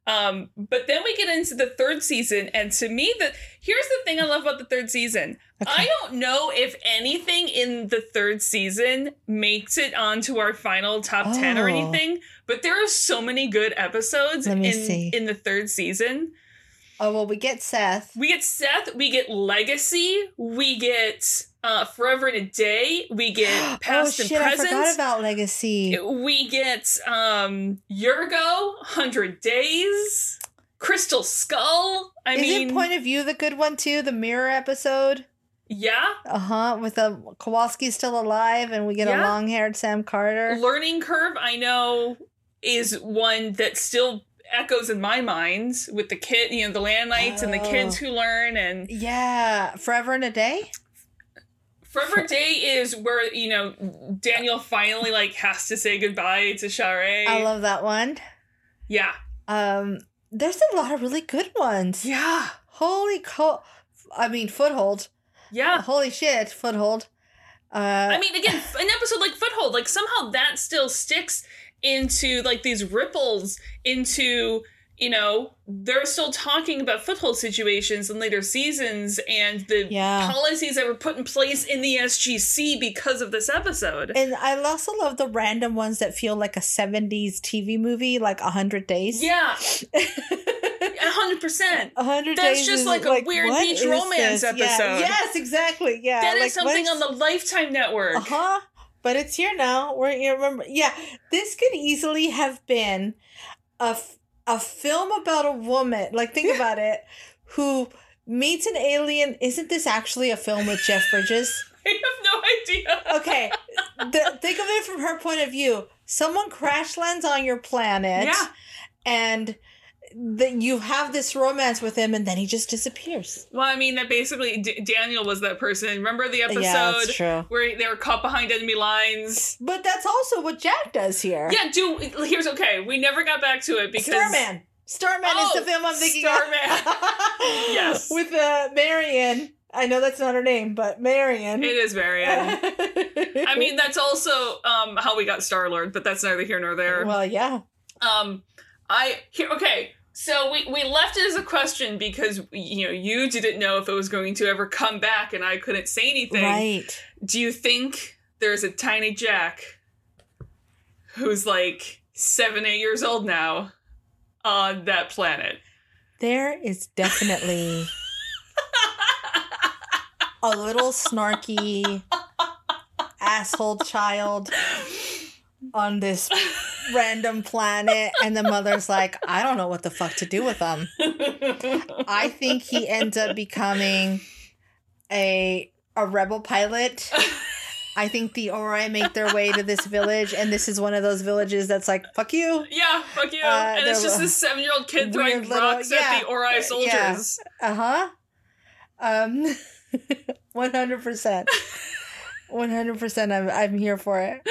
But then we get into the third season, and to me, here's the thing I love about the third season. Okay. I don't know if anything in the third season makes it onto our final top 10 or anything, but there are so many good episodes in the third season. Oh, well, we get Seth. We get Legacy. We get Forever and a Day. We get Past and Present. I forgot about Legacy. We get Yurgo, 100 Days, Crystal Skull. Isn't Point of View the good one, too? The mirror episode? Yeah. Uh-huh. With Kowalski still alive, and we get a long-haired Sam Carter. Learning Curve, I know, is one that still... echoes in my mind with the kid, the Land Knights and the kids who learn, and Forever and a Day. Forever and a Day is where Daniel finally like has to say goodbye to Sharae. I love that one. Yeah. There's a lot of really good ones. Yeah. Holy Foothold. Yeah. Holy shit, Foothold. I mean, again, an episode like Foothold, like somehow that still sticks into like these ripples into, you know, they're still talking about Foothold situations in later seasons and the policies that were put in place in the SGC because of this episode. And I also love the random ones that feel like a 70s TV movie, like 100 Days. Yeah. 100%. 100 Days. That's just like a weird beach romance episode. Yeah. Yes, exactly. Yeah. That is something on the Lifetime Network. Uh-huh. But it's here now. You remember. Yeah. This could easily have been a film about a woman, like think about it, who meets an alien. Isn't this actually a film with Jeff Bridges? I have no idea. Okay. Think of it from her point of view. Someone crash lands on your planet and then you have this romance with him and then he just disappears. Well, I mean, that basically Daniel was that person. Remember the episode where they were caught behind enemy lines? But that's also what Jack does here. Yeah, here's okay. We never got back to it because Starman is the film I'm thinking of. Yes. With Marion. I know that's not her name, but Marion. It is Marion. I mean, that's also how we got Star-Lord, but that's neither here nor there. Well, yeah. So we left it as a question because, you know, you didn't know if it was going to ever come back and I couldn't say anything. Right. Do you think there's a tiny Jack who's like 7-8 years old now on that planet? There is definitely a little snarky asshole child on this random planet, and the mother's like, I don't know what the fuck to do with him. I think he ends up becoming a rebel pilot. I think the Ori make their way to this village, and this is one of those villages that's like, fuck you. Yeah, fuck you. And it's just this 7-year-old kid throwing rocks at the Ori soldiers. Yeah. Uh-huh. 100%. 100% I'm here for it.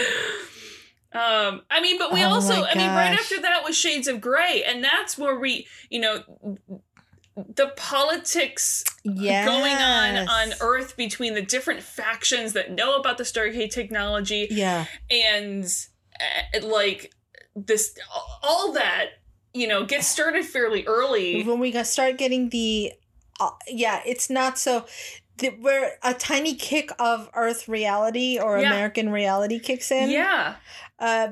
I mean, but we right after that was Shades of Grey, and that's where we, you know, the politics going on Earth between the different factions that know about the Stargate technology. Yeah. And like this, all that, you know, gets started fairly early. When we start getting the, it's not so... where a tiny kick of Earth reality or American reality kicks in. Yeah.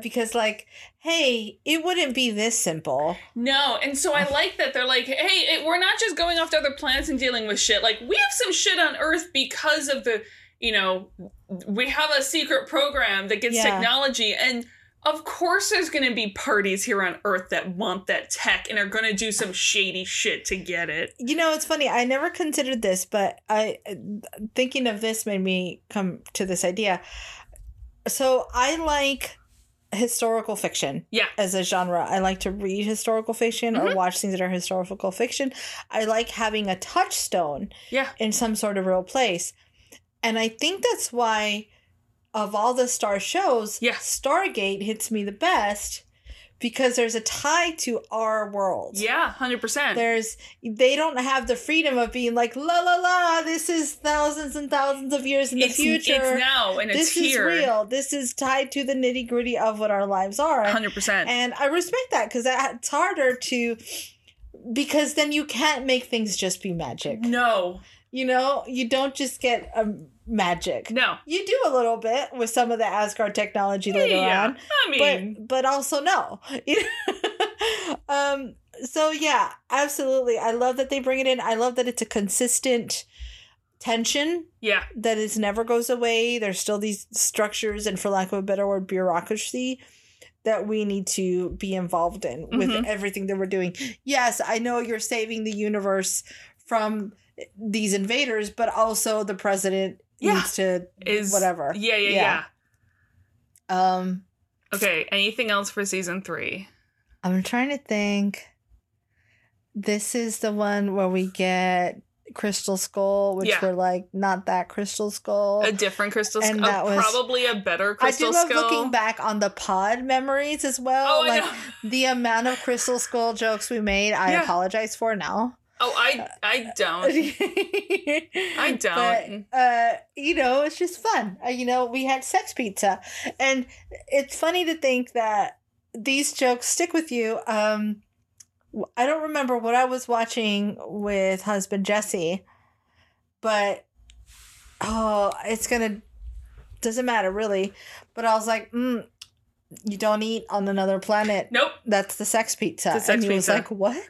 Because like, hey, it wouldn't be this simple. No. And so I like that they're like, hey, we're not just going off to other planets and dealing with shit. Like, we have some shit on Earth because of the, you know, we have a secret program that gets technology. And of course there's going to be parties here on Earth that want that tech and are going to do some shady shit to get it. You know, it's funny. I never considered this, but thinking of this made me come to this idea. So I like historical fiction as a genre. I like to read historical fiction or watch things that are historical fiction. I like having a touchstone in some sort of real place. And I think that's why... of all the Star shows, Stargate hits me the best because there's a tie to our world. Yeah, 100%. They don't have the freedom of being like, la, la, la, this is thousands and thousands of years in the future. It's now and it's here. This is real. This is tied to the nitty gritty of what our lives are. 100%. And I respect that because it's harder to... because then you can't make things just be magic. No. You know, you don't just get... magic. No. You do a little bit with some of the Asgard technology later on. I mean. But also no. So yeah, absolutely. I love that they bring it in. I love that it's a consistent tension. Yeah. That it never goes away. There's still these structures and, for lack of a better word, bureaucracy that we need to be involved in with everything that we're doing. Yes, I know you're saving the universe from these invaders, but also the president needs to whatever. Yeah. Okay, anything else for season 3? I'm trying to think. This is the one where we get Crystal Skull, which were like not that Crystal Skull. A different Crystal Skull. Probably a better Crystal Skull. I do love looking back on the pod memories as well. The amount of Crystal Skull jokes we made, I apologize for now. Oh, I don't. I don't. But, you know, it's just fun. You know, we had sex pizza. And it's funny to think that these jokes stick with you. I don't remember what I was watching with husband Jesse, but doesn't matter really. But I was like, you don't eat on another planet. Nope. That's the sex pizza. The sex and he pizza. Was like, what?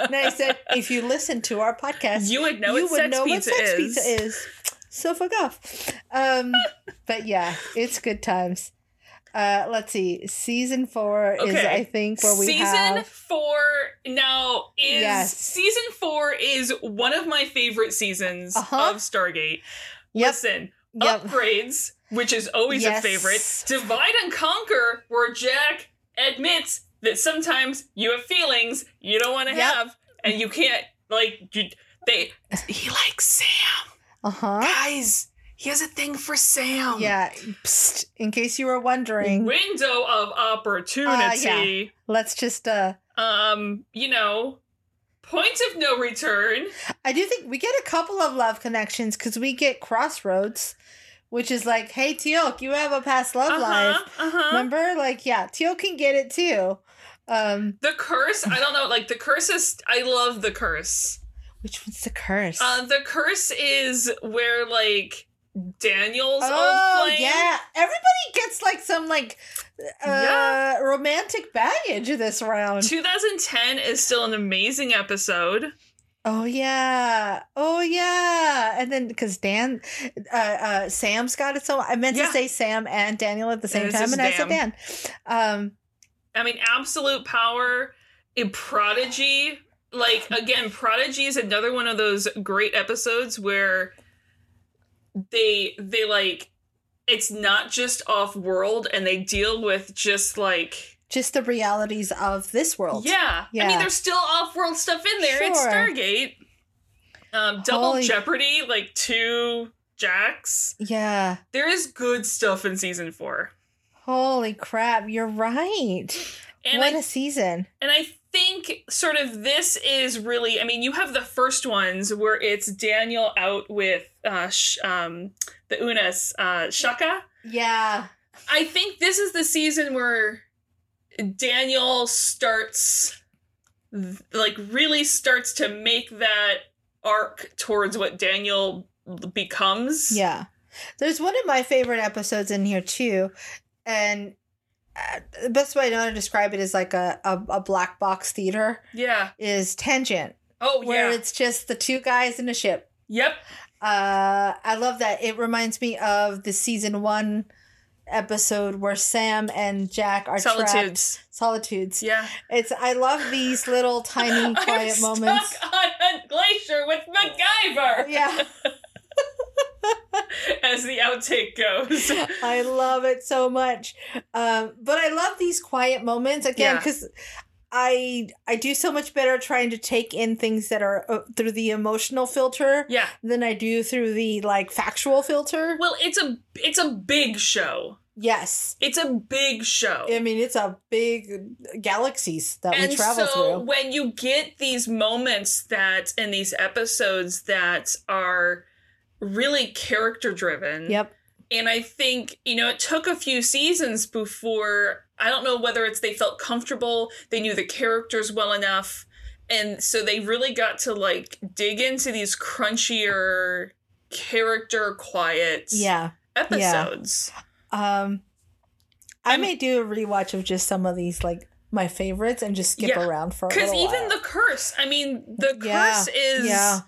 And I said, if you listen to our podcast, you would know what sex pizza is. So fuck off. But yeah, it's good times. Let's see. Season 4 is, I think, where we Season 4 is one of my favorite seasons of Stargate. Yep. Listen, upgrades, which is always a favorite. Divide and Conquer, where Jack admits that sometimes you have feelings you don't want to have, and you can't, like, he likes Sam. Guys, he has a thing for Sam. Yeah. Psst, in case you were wondering. Window of opportunity. Yeah. Let's just, you know, point of no return. I do think we get a couple of love connections because we get Crossroads, which is like, hey, Teal'c, you have a past love life. Remember? Like, yeah, Teal'c can get it too. The curse. I don't know. Like, the curse is, I love the curse. Which one's the curse? The curse is where, like, Daniel's old flame. Yeah, everybody gets like some romantic baggage this round. 2010 is still an amazing episode. Oh yeah, and then because Dan, Sam's got it. So I meant to say Sam and Daniel at the same time, and I said Dan. I mean, absolute power, in Prodigy. Like again, Prodigy is another one of those great episodes where. They like, it's not just off world, and they deal with just the realities of this world. Yeah. I mean, there's still off world stuff in there. Sure. It's Stargate. Double Jeopardy, like 2 Jacks. Yeah, there is good stuff in season 4. Holy crap! You're right. And what a season! And I think sort of this is really, I mean, you have the first ones where it's Daniel out with the Unas, Chaka. Yeah. I think this is the season where Daniel starts to make that arc towards what Daniel becomes. Yeah. There's one of my favorite episodes in here too. And the best way I know how to describe it is like a black box theater. Yeah. Is Tangent. Oh, yeah. Where it's just the 2 guys in a ship. Yep. I love that. It reminds me of the season 1 episode where Sam and Jack are trapped. Solitudes. Yeah. I love these little tiny quiet moments. I'm stuck on a glacier with MacGyver. Yeah. As the outtake goes. I love it so much. But I love these quiet moments again because I do so much better trying to take in things that are through the emotional filter than I do through the like factual filter. Well, it's a big show. Yes. It's a big show. I mean, it's a big galaxies that we travel through. And so when you get these moments that in these episodes that are really character driven. Yep. And I think, you know, it took a few seasons before, I don't know whether it's they felt comfortable, they knew the characters well enough. And so they really got to like dig into these crunchier character quiet episodes. Yeah. I may do a rewatch of just some of these like my favorites and just skip around for a little while. Because even the curse, I mean, the curse is... Yeah.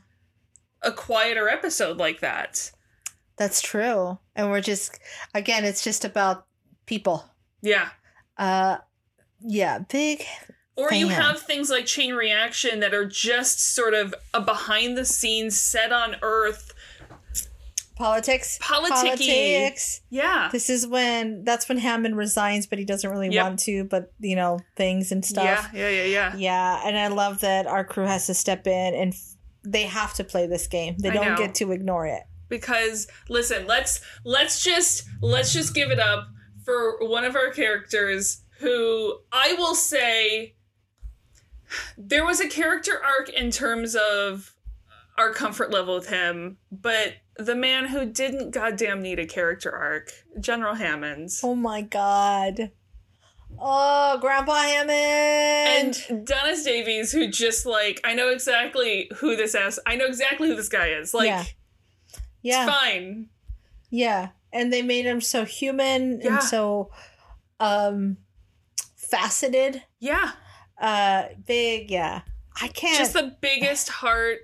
A quieter episode like that. That's true. And we're just, again, it's just about people. Yeah. Big Or fan. You have things like Chain Reaction that are just sort of a behind the scenes set on Earth. Politics. Yeah. That's when Hammond resigns, but he doesn't really want to, but, you know, things and stuff. Yeah. Yeah, and I love that our crew has to step in and... They have to play this game. They don't get to ignore it. Because listen, let's just give it up for one of our characters who I will say There was a character arc in terms of our comfort level with him, but the man who didn't goddamn need a character arc, General Hammond. Oh my god. Oh, Grandpa Hammond! And Dennis Davies, who just, like, I know exactly who this guy is. Like, yeah. It's fine. Yeah. And they made him so human and so faceted. Yeah. Big, yeah. I can't. Just the biggest heart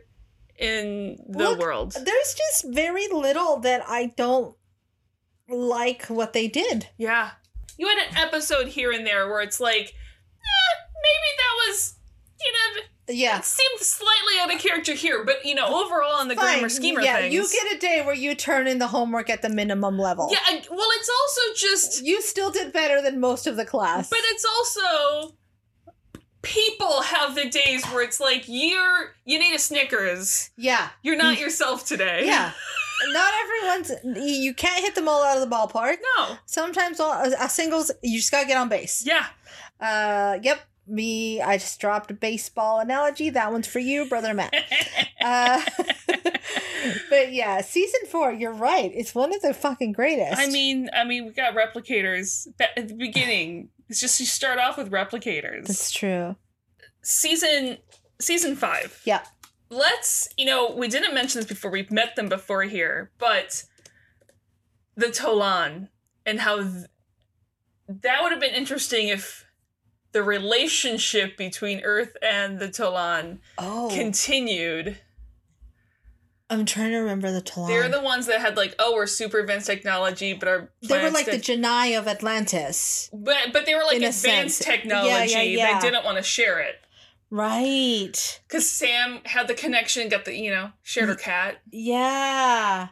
in the world. There's just very little that I don't like what they did. Yeah. You had an episode here and there where it's like, maybe that was, it seemed slightly out of character here, but, overall in the grammar scheme of things. Yeah, you get a day where you turn in the homework at the minimum level. Yeah, well, it's also just... You still did better than most of the class. But it's also... People have the days where it's like, you need a Snickers. Yeah. You're not yourself today. Yeah. Not everyone's... You can't hit them all out of the ballpark. No. Sometimes singles, you just gotta get on base. Yeah. Yep. I just dropped a baseball analogy. That one's for you, Brother Matt. But yeah, season 4, you're right. It's one of the fucking greatest. I mean, we got Replicators at the beginning. It's just you start off with Replicators. That's true. Season 5. Yeah. Let's, we didn't mention this before. We've met them before here, but the Tolan and how that would have been interesting if the relationship between Earth and the Tolan continued. I'm trying to remember the Tolan. They're the ones that had we're super advanced technology, but our they were like the Janai of Atlantis. But they were like advanced technology. Yeah. They didn't want to share it. Right. Because Sam had the connection, got the, shared her cat. Yeah.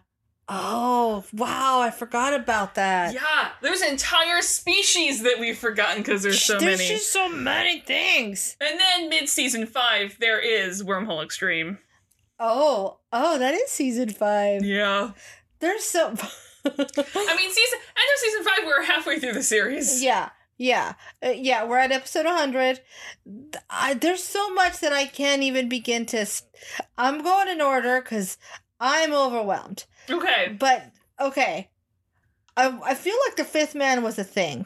Oh, wow. I forgot about that. Yeah. There's entire species that we've forgotten because there's so many. There's just so many things. And then mid-season 5, there is Wormhole Extreme. Oh, that is season 5. Yeah. There's so... end of season 5, we're halfway through the series. Yeah. We're at episode 100. There's so much that I can't even begin to... I'm going in order because I'm overwhelmed. Okay. But, okay. I feel like the Fifth Man was a thing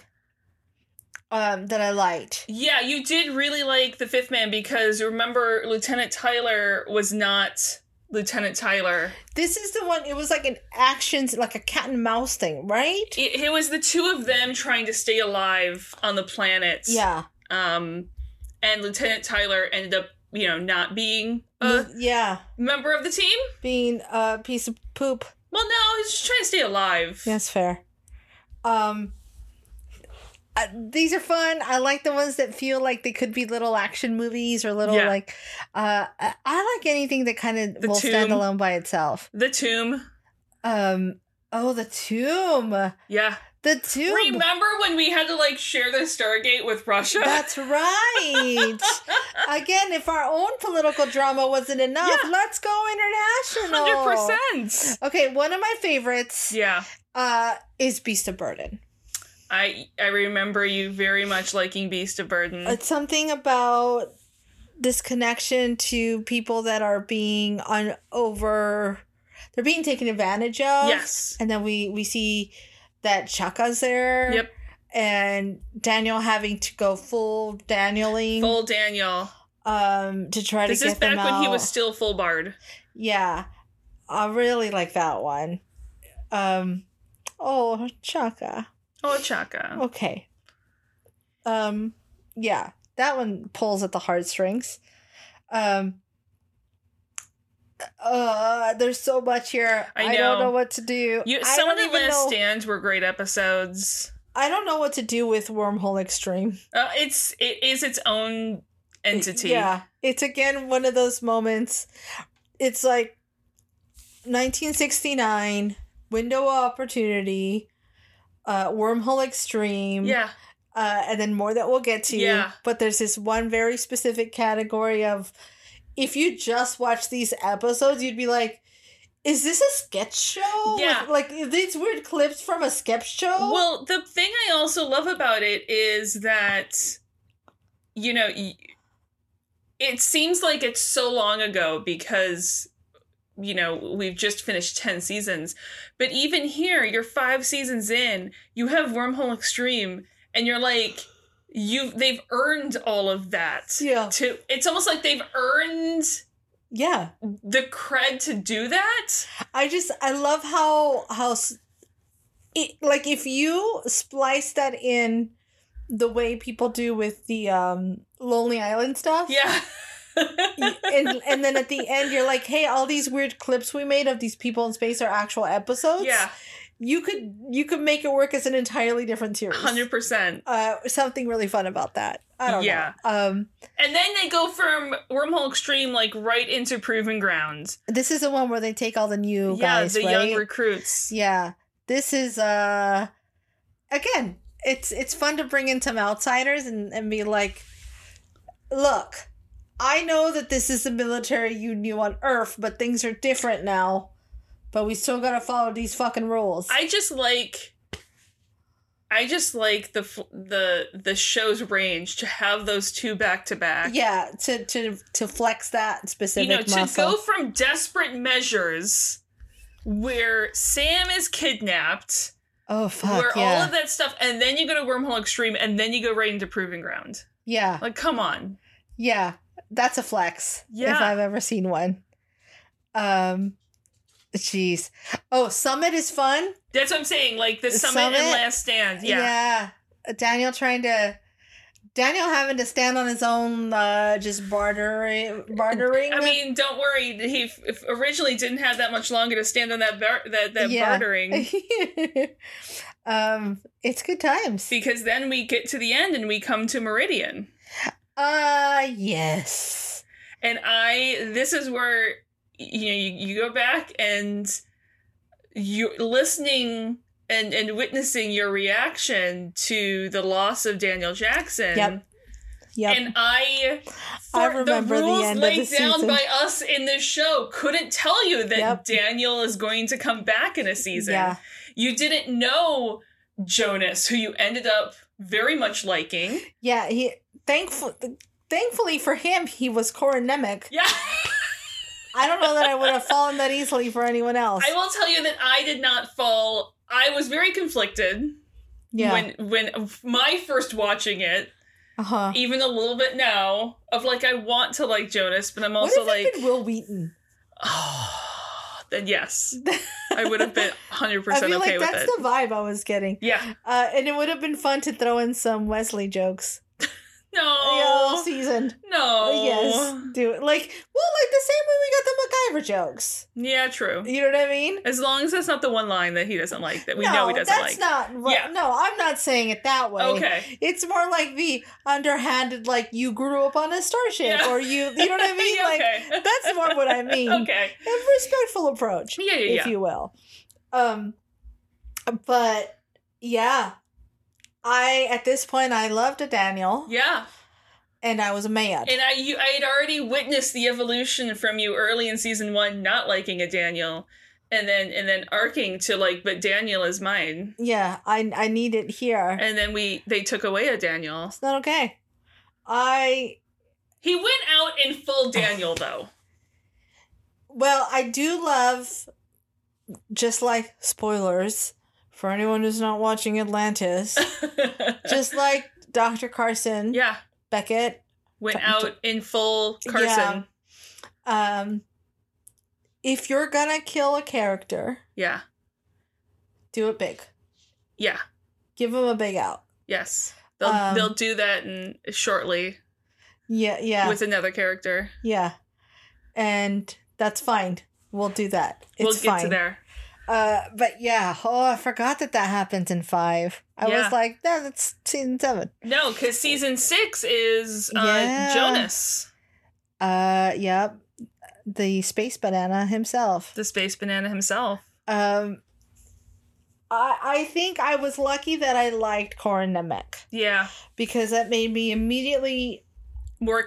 that I liked. Yeah, you did really like the Fifth Man because remember Lieutenant Tyler was not... Lieutenant Tyler. This is the one, it was like an actions, like a cat and mouse thing, right? It was the two of them trying to stay alive on the planet. Yeah. And Lieutenant Tyler ended up, not being a member of the team. Being a piece of poop. Well, no, he's just trying to stay alive. That's fair. These are fun. I like the ones that feel like they could be little action movies or little like... I like anything that kind of will stand alone by itself. The Tomb. The Tomb. Yeah. The Tomb. Remember when we had to share the Stargate with Russia? That's right. Again, if our own political drama wasn't enough, let's go international. 100%. Okay, one of my favorites is Beast of Burden. I remember you very much liking Beast of Burden. It's something about this connection to people that are being they're being taken advantage of. Yes. And then we see that Chaka's there. Yep. And Daniel having to go full Daniel. To try to get them out. This is back when he was still full bard. Yeah. I really like that one. Chaka. Oh, Chaka. Okay. Yeah, that one pulls at the heartstrings. There's so much here. I don't know what to do. Some of the last stands were great episodes. I don't know what to do with Wormhole Extreme. It is its own entity. Yeah, it's again one of those moments. It's like 1969, window of opportunity. Wormhole Extreme. Yeah. And then more that we'll get to. Yeah. But there's this one very specific category of if you just watch these episodes, you'd be like, is this a sketch show? Yeah. Like these weird clips from a sketch show? Well, the thing I also love about it is that, It seems like it's so long ago because, you know, we've just finished 10 seasons. But even here, you're 5 seasons in, you have Wormhole Extreme, and you're like, they've earned all of that. Yeah. It's almost like they've earned... Yeah. The cred to do that? I love how it, like, if you splice that in the way people do with the Lonely Island stuff. Yeah. and then at the end you're like, hey, all these weird clips we made of these people in space are actual episodes. Yeah. You could make it work as an entirely different series. 100%. Something really fun about that. I don't know. And then they go from Wormhole Extreme like right into Proven Ground. This is the one where they take all the new guys, the young recruits. Yeah. This is again, it's fun to bring in some outsiders and be like, look, I know that this is the military you knew on Earth, but things are different now. But we still gotta follow these fucking rules. I just like the show's range to have those two back to back. Yeah, to flex that specific muscle. To go from Desperate Measures, where Sam is kidnapped. Oh fuck! Where all of that stuff, and then you go to Wormhole Extreme, and then you go right into Proving Ground. Yeah, like come on. Yeah, that's a flex. Yeah, if I've ever seen one. Jeez. Oh, Summit is fun. That's what I'm saying. Like the Summit and Last Stand. Yeah. Yeah. Daniel having to stand on his own, just bartering. I mean, don't worry. He originally didn't have that much longer to stand on that bartering. It's good times. Because then we get to the end and we come to Meridian. Yes. And this is where... You know, you go back and you're listening and witnessing your reaction to the loss of Daniel Jackson. Yep. And I remember the rules laid down by us in this show couldn't tell you that Daniel is going to come back in a season. Yeah. You didn't know Jonas, who you ended up very much liking. Yeah, he thankfully for him, he was coronemic. Yeah. I don't know that I would have fallen that easily for anyone else. I will tell you that I did not fall. I was very conflicted when my first watching it, even a little bit now, of like, I want to like Jonas, but I'm also like... What if it had been Will Wheaton? Oh, then yes. I would have been 100% okay with it. I feel like that's the vibe I was getting. Yeah. And it would have been fun to throw in some Wesley jokes. No. The whole season. No. Yes. Do it. Like, well, like the same way we got the MacGyver jokes. Yeah, true. You know what I mean? As long as that's not the one line that he doesn't like, that we know he doesn't like. That's not. Yeah. No, I'm not saying it that way. Okay. It's more like the underhanded, like, you grew up on a starship or you know what I mean? Okay. Like, that's more what I mean. Okay. A respectful approach, if you will. But, yeah. At this point, I loved Daniel. Yeah. And I was mad. And I had already witnessed the evolution from you early in season 1, not liking Daniel, and then arcing to like, but Daniel is mine. Yeah, I need it here. And then they took away Daniel. It's not okay. He went out in full Daniel, though. Well, I do love, just like spoilers, for anyone who's not watching Atlantis, just like Dr. Carson, Beckett went out in full Carson. Yeah. If you're gonna kill a character, do it big. Yeah, give them a big out. Yes, they'll do that shortly. Yeah, with another character. Yeah, and that's fine. We'll do that. We'll get to there. But yeah, I forgot that happens in 5. I was like, no, that's season 7. No, because season 6 is Jonas. The space banana himself. I think I was lucky that I liked Corin Nemec. Yeah, because that made me immediately more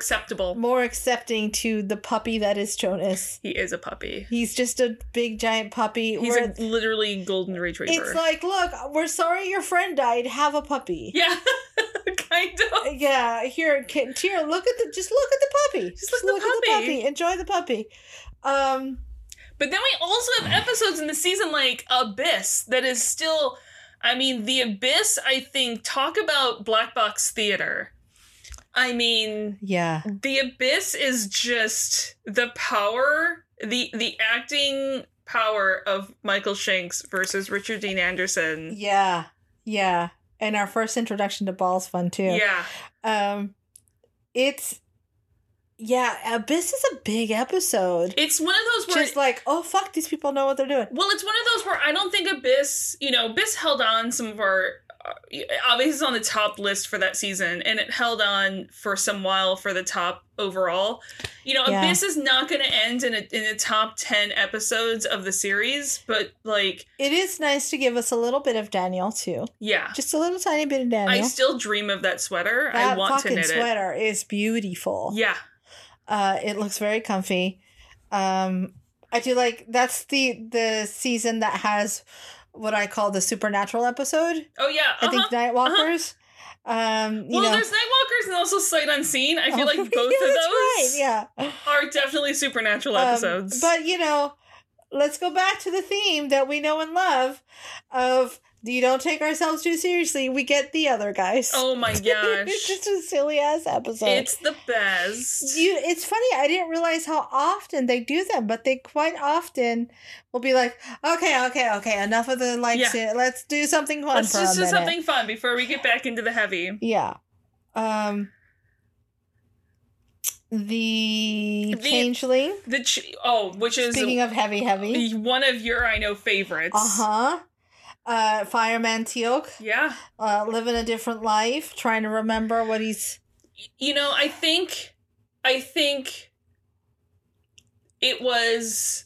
accepting to the puppy that is Jonas. He is a puppy. He's just a big giant puppy. He's literally golden retriever. It's like, look, we're sorry your friend died. Have a puppy. Yeah. Kind of. Yeah. Here, Tyr, look at the puppy. Just look at the puppy. Enjoy the puppy. But then we also have episodes in the season like Abyss that is still, I mean, the Abyss, I think, talk about black box theater. I mean, yeah, the Abyss is just the power, the acting power of Michael Shanks versus Richard Dean Anderson. Yeah. Yeah. And our first introduction to Baal's fun, too. Yeah. Yeah, Abyss is a big episode. It's one of those where... Just like, oh, fuck, these people know what they're doing. Well, it's one of those where I don't think Abyss... You know, Abyss held on some of our... Obviously, it's on the top list for that season, and it held on for some while for the top overall. You know, yeah. Abyss is not going to end in the top 10 episodes of the series, but, like... It is nice to give us a little bit of Daniel, too. Yeah. Just a little tiny bit of Daniel. I still dream of that sweater. I want to knit it. That fucking sweater is beautiful. Yeah. It looks very comfy. I do like that's the season that has what I call the supernatural episode. Oh yeah, uh-huh. I think Nightwalkers. Uh-huh. There's Nightwalkers and also Sight Unseen. I feel like both of those are definitely supernatural episodes. But you know, let's go back to the theme that we know and love of. You don't take ourselves too seriously. We get the other guys. Oh my gosh! It's just a silly ass episode. It's the best. It's funny. I didn't realize how often they do them, but they quite often will be like, "Okay, enough of the likes. Yeah. Let's do something fun. Let's just do something fun before we get back into the heavy." Yeah. The Changeling. Which is speaking of heavy, one of your I know favorites. Uh huh. Fireman Teal'c. Yeah. Living a different life, trying to remember what he's... You know, I think it was...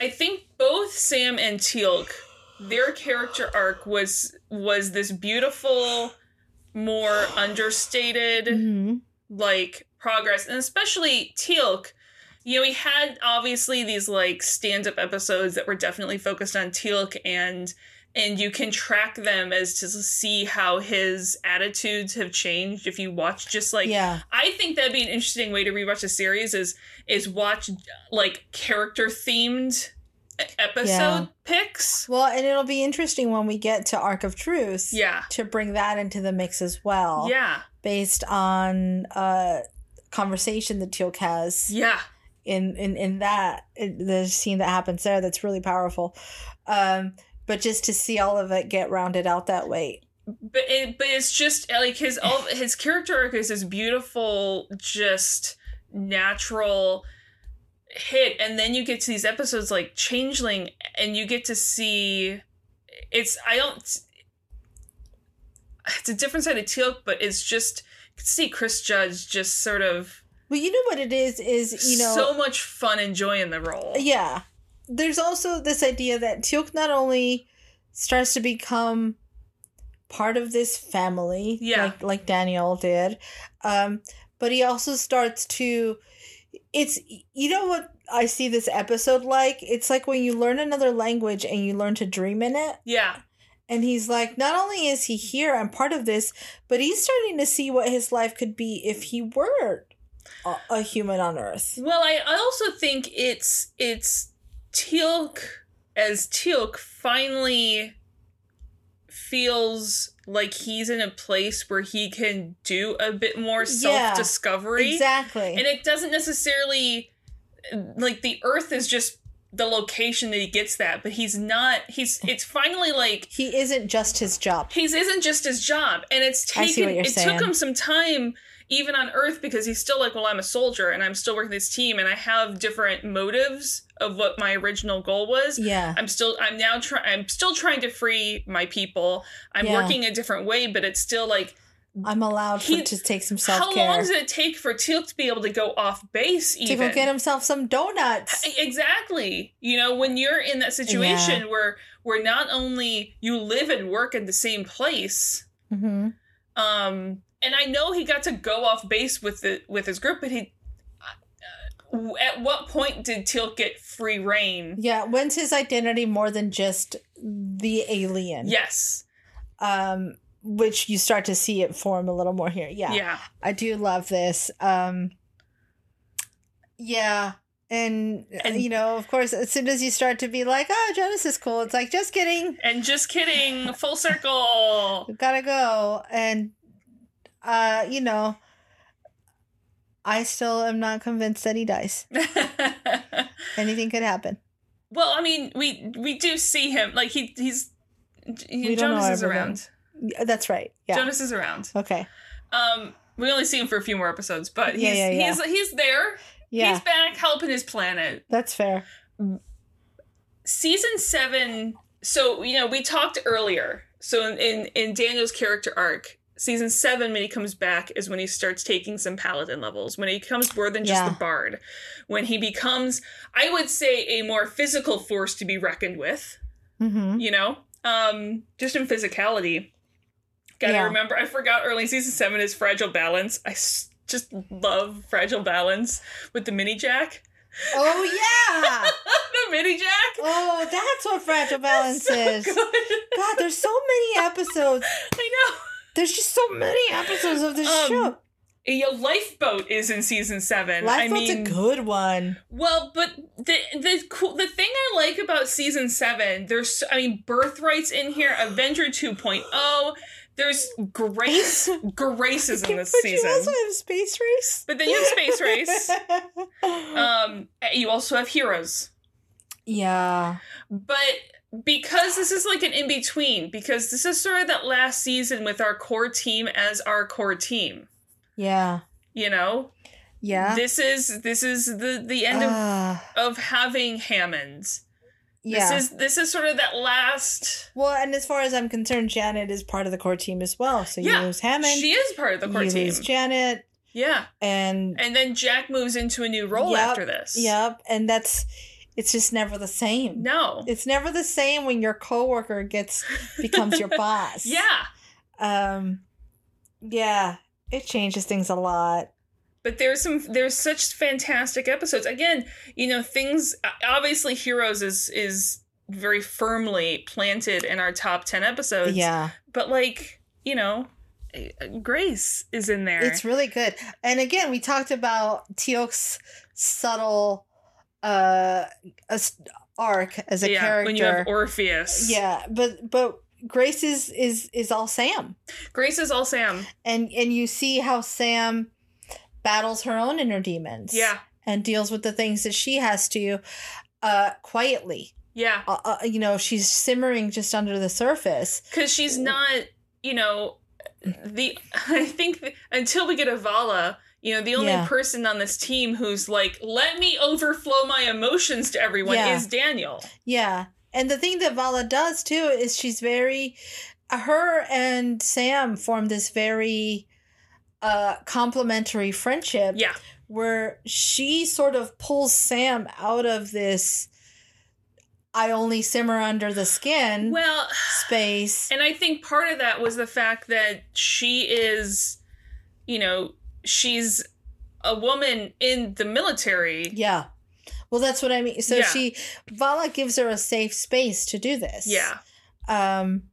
I think both Sam and Teal'c, their character arc was this beautiful, more understated, mm-hmm. like, progress. And especially Teal'c. You know, we had obviously these like stand-up episodes that were definitely focused on Teal'c and you can track them as to see how his attitudes have changed if you watch just like yeah. I think that'd be an interesting way to rewatch the series is watch like character themed episode yeah. picks. Well, and it'll be interesting when we get to Ark of Truth yeah. to bring that into the mix as well. Yeah. Based on conversation that Teal'c has. Yeah. In the scene that happens there, that's really powerful. But just to see all of it get rounded out that way. But it's just like his character arc is this beautiful, just natural hit, and then you get to these episodes like Changeling, and you get to see it's a different side of Teal'c, but it's just you can see Chris Judge just sort of. Well, you know what it is, you know... So much fun enjoying the role. Yeah. There's also this idea that Teal'c not only starts to become part of this family, yeah. like Daniel did, but he also starts to... It's... You know what I see this episode like? It's like when you learn another language and you learn to dream in it. Yeah. And he's like, not only is he here and part of this, but he's starting to see what his life could be if he were... a human on Earth. Well, I also think it's Teal'c as Teal'c finally feels like he's in a place where he can do a bit more self-discovery. Yeah, exactly. And it doesn't necessarily like the Earth is just the location that he gets that, but it's finally like he isn't just his job. He isn't just his job. And it's taken I see what you're saying. Took him some time even on Earth, because he's still like, well, I'm a soldier and I'm still working this team and I have different motives of what my original goal was. Yeah. I'm still trying to free my people. I'm working a different way, but it's still like I'm allowed to take some self-care. How long does it take for Teal'c to be able to go off base even? To go get himself some donuts. Exactly. You know, when you're in that situation where not only you live and work in the same place, mm-hmm. And I know he got to go off base with his group, but he. At what point did Teal'c get free reign? Yeah, when's his identity more than just the alien? Yes. which you start to see it form a little more here. Yeah. I do love this. And, you know, of course, as soon as you start to be like, oh, Jonas is cool, it's like, just kidding. And just kidding. Full circle. Gotta go. And, you know, I still am not convinced that he dies. Anything could happen. Well, I mean, we do see him. Like, Jonas is around. That's right. Yeah. Jonas is around. Okay. We only see him for a few more episodes, but he's there. Yeah. He's back helping his planet. That's fair. Season 7. So, you know, we talked earlier. So in Daniel's character arc, season 7, when he comes back, is when he starts taking some paladin levels. When he becomes more than just the bard. When he becomes, I would say, a more physical force to be reckoned with. Mm-hmm. You know? Just in physicality. Gotta remember, I forgot early season 7 is Fragile Balance. I just love Fragile Balance with the mini Jack. Oh, yeah. The mini Jack. Oh, that's what Fragile Balance is. Good. God, there's so many episodes. I know. There's just so many episodes of this show. Lifeboat is in season 7. Lifeboat's a good one. Well, but the thing I like about season 7, there's, I mean, Birthright's in here, Avenger 2.0, there's Grace. Grace is in this season. You also have Space Race. But then you have Space Race. You also have Heroes. Yeah. But because this is like an in-between, because this is sort of that last season with our core team as our core team. Yeah. You know? Yeah. This is the end of having Hammond. Yeah. This is sort of that last. Well, and as far as I'm concerned, Janet is part of the core team as well. So you lose Hammond. She is part of the core team. You lose Janet. Yeah. And then Jack moves into a new role after this. Yep. And that's, it's just never the same. No. It's never the same when your coworker becomes your boss. Yeah. Yeah. It changes things a lot. But there's such fantastic episodes. Again, you know, things, obviously Heroes is very firmly planted in our top 10 episodes. Yeah. But like, you know, Grace is in there. It's really good. And again, we talked about Teal'c's subtle arc as a character. When you have Orpheus. Yeah, but Grace is all Sam. Grace is all Sam. And you see how Sam battles her own inner demons. Yeah. And deals with the things that she has to quietly. Yeah. You know, she's simmering just under the surface. Because she's not, you know, I think until we get a Vala, you know, the only person on this team who's like, let me overflow my emotions to everyone is Daniel. Yeah. And the thing that Vala does, too, is she's very, her and Sam form this very complimentary friendship. Yeah. Where she sort of pulls Sam out of this I only simmer under the skin space. And I think part of that was the fact that she is, you know, she's a woman in the military. Yeah. Well, that's what I mean. So Vala gives her a safe space to do this. Yeah. And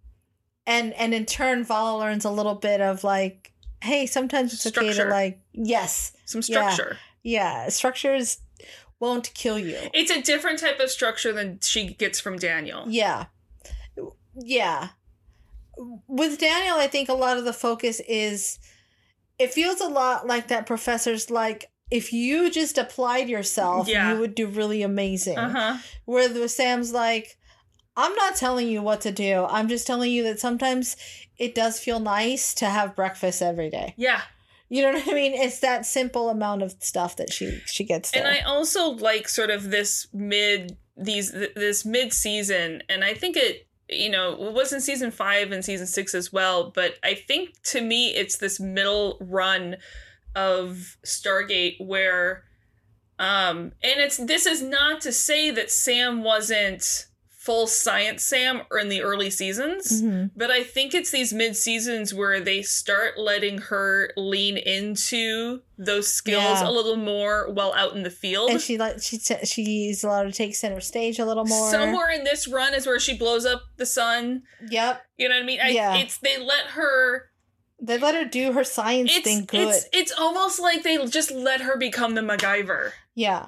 in turn, Vala learns a little bit of like, hey, sometimes it's structure. Okay to like, some structure. Yeah. Structures won't kill you. It's a different type of structure than she gets from Daniel. Yeah. Yeah. With Daniel, I think a lot of the focus is, it feels a lot like that professor's like, if you just applied yourself, you would do really amazing. Uh-huh. Where Sam's like, I'm not telling you what to do. I'm just telling you that sometimes it does feel nice to have breakfast every day. Yeah. You know what I mean? It's that simple amount of stuff that she gets there. And I also like sort of this mid-season, and I think it, you know, it was in season 5 and season 6 as well, but I think to me it's this middle run of Stargate where and it's, this is not to say that Sam wasn't full Science Sam in the early seasons. Mm-hmm. But I think it's these mid-seasons where they start letting her lean into those skills a little more while out in the field. And she's allowed to take center stage a little more. Somewhere in this run is where she blows up the sun. Yep. You know what I mean? They let her do her science thing good. It's almost like they just let her become the MacGyver. Yeah.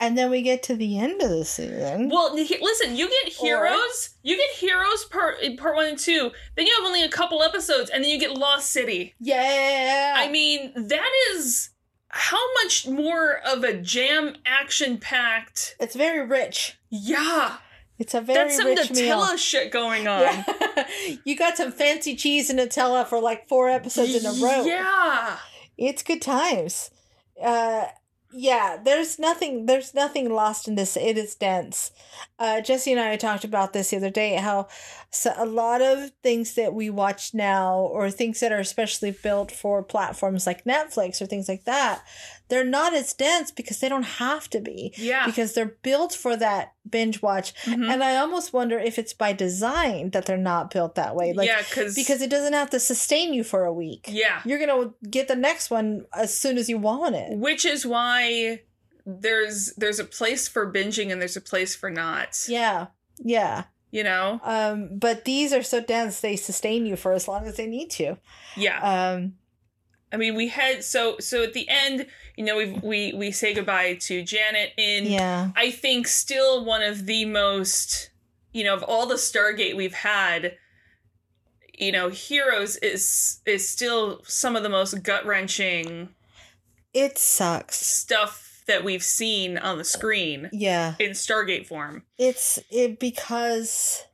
And then we get to the end of the season. Well, listen, you get Heroes. You get Heroes part 1 and 2. Then you have only a couple episodes, and then you get Lost City. Yeah. I mean, that is how much more of a jam action-packed... It's very rich. Yeah. It's a very rich meal. That's some Nutella shit going on. Yeah. You got some fancy cheese and Nutella for like 4 episodes in a row. Yeah. It's good times. Yeah, there's nothing lost in this. It is dense. Jesse and I talked about this the other day, how a lot of things that we watch now, or things that are especially built for platforms like Netflix or things like that, they're not as dense because they don't have to be. Yeah. Because they're built for that binge watch. Mm-hmm. And I almost wonder if it's by design that they're not built that way. Like, yeah, because it doesn't have to sustain you for a week. Yeah. You're going to get the next one as soon as you want it. Which is why there's a place for binging and there's a place for not. Yeah. Yeah. You know? But these are so dense, they sustain you for as long as they need to. Yeah. I mean, we had so at the end, you know, we say goodbye to Janet in, I think, still one of the most, you know, of all the Stargate we've had, you know, Heroes is still some of the most gut-wrenching. It sucks. Stuff that we've seen on the screen. Yeah. In Stargate form. Because...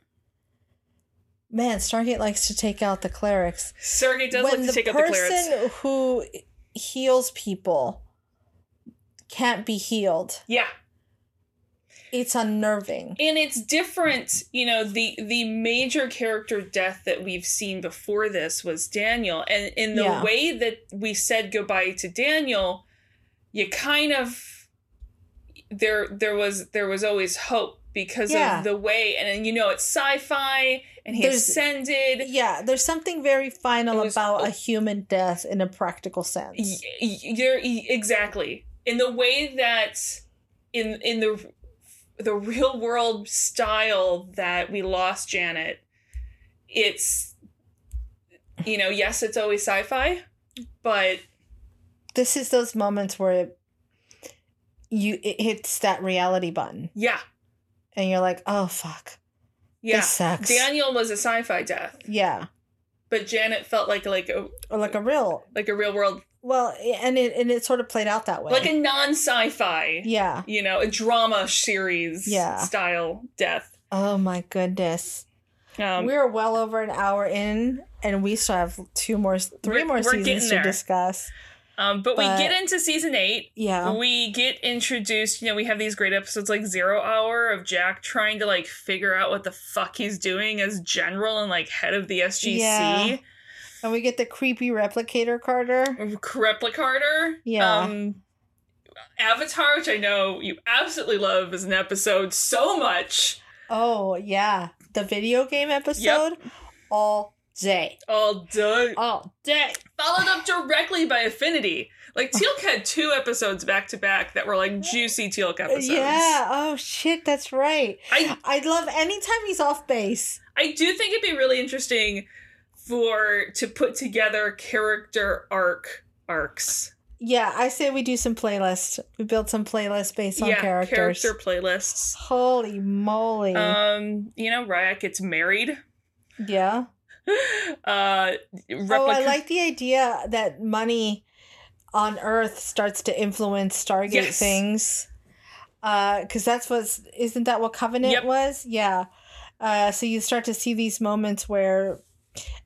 Man, Stargate likes to take out the clerics. Stargate does like to take out the clerics. When the person who heals people can't be healed. Yeah. It's unnerving. And it's different. You know, the major character death that we've seen before this was Daniel. And in the way that we said goodbye to Daniel, you kind of... There was always hope. Because of the way, and you know, it's sci-fi, and there's ascended. Yeah, there's something very final about a human death in a practical sense. Exactly. In the way that, in the real world style that we lost Janet, it's, you know, yes, it's always sci-fi, but... This is those moments where it hits that reality button. Yeah. And you're like, oh, fuck. Yeah. This sucks. Daniel was a sci-fi death. Yeah. But Janet felt like a real world. Well, and it sort of played out that way. Like a non-sci-fi. Yeah. You know, a drama series style death. Oh, my goodness. We're well over an hour in, and we still have 3 more seasons to discuss. But we get into season 8. Yeah. We get introduced, you know, we have these great episodes like Zero Hour of Jack trying to like figure out what the fuck he's doing as general and like head of the SGC. Yeah. And we get the creepy Replicator Carter. Replicator. Yeah. Avatar, which I know you absolutely love, is an episode so much. Oh, yeah. The video game episode. Yep. All day. Followed up directly by Affinity. Like, Teal'c had 2 episodes back-to-back that were, like, juicy Teal'c episodes. Yeah. Oh, shit. That's right. I love anytime he's off base. I do think it'd be really interesting to put together character arcs. Yeah. I say we do some playlists. We build some playlists based on characters. Yeah, character playlists. Holy moly. You know, Ryak gets married. Yeah. I like the idea that money on Earth starts to influence Stargate things. Because isn't that what Covenant was? Yeah. So you start to see these moments where,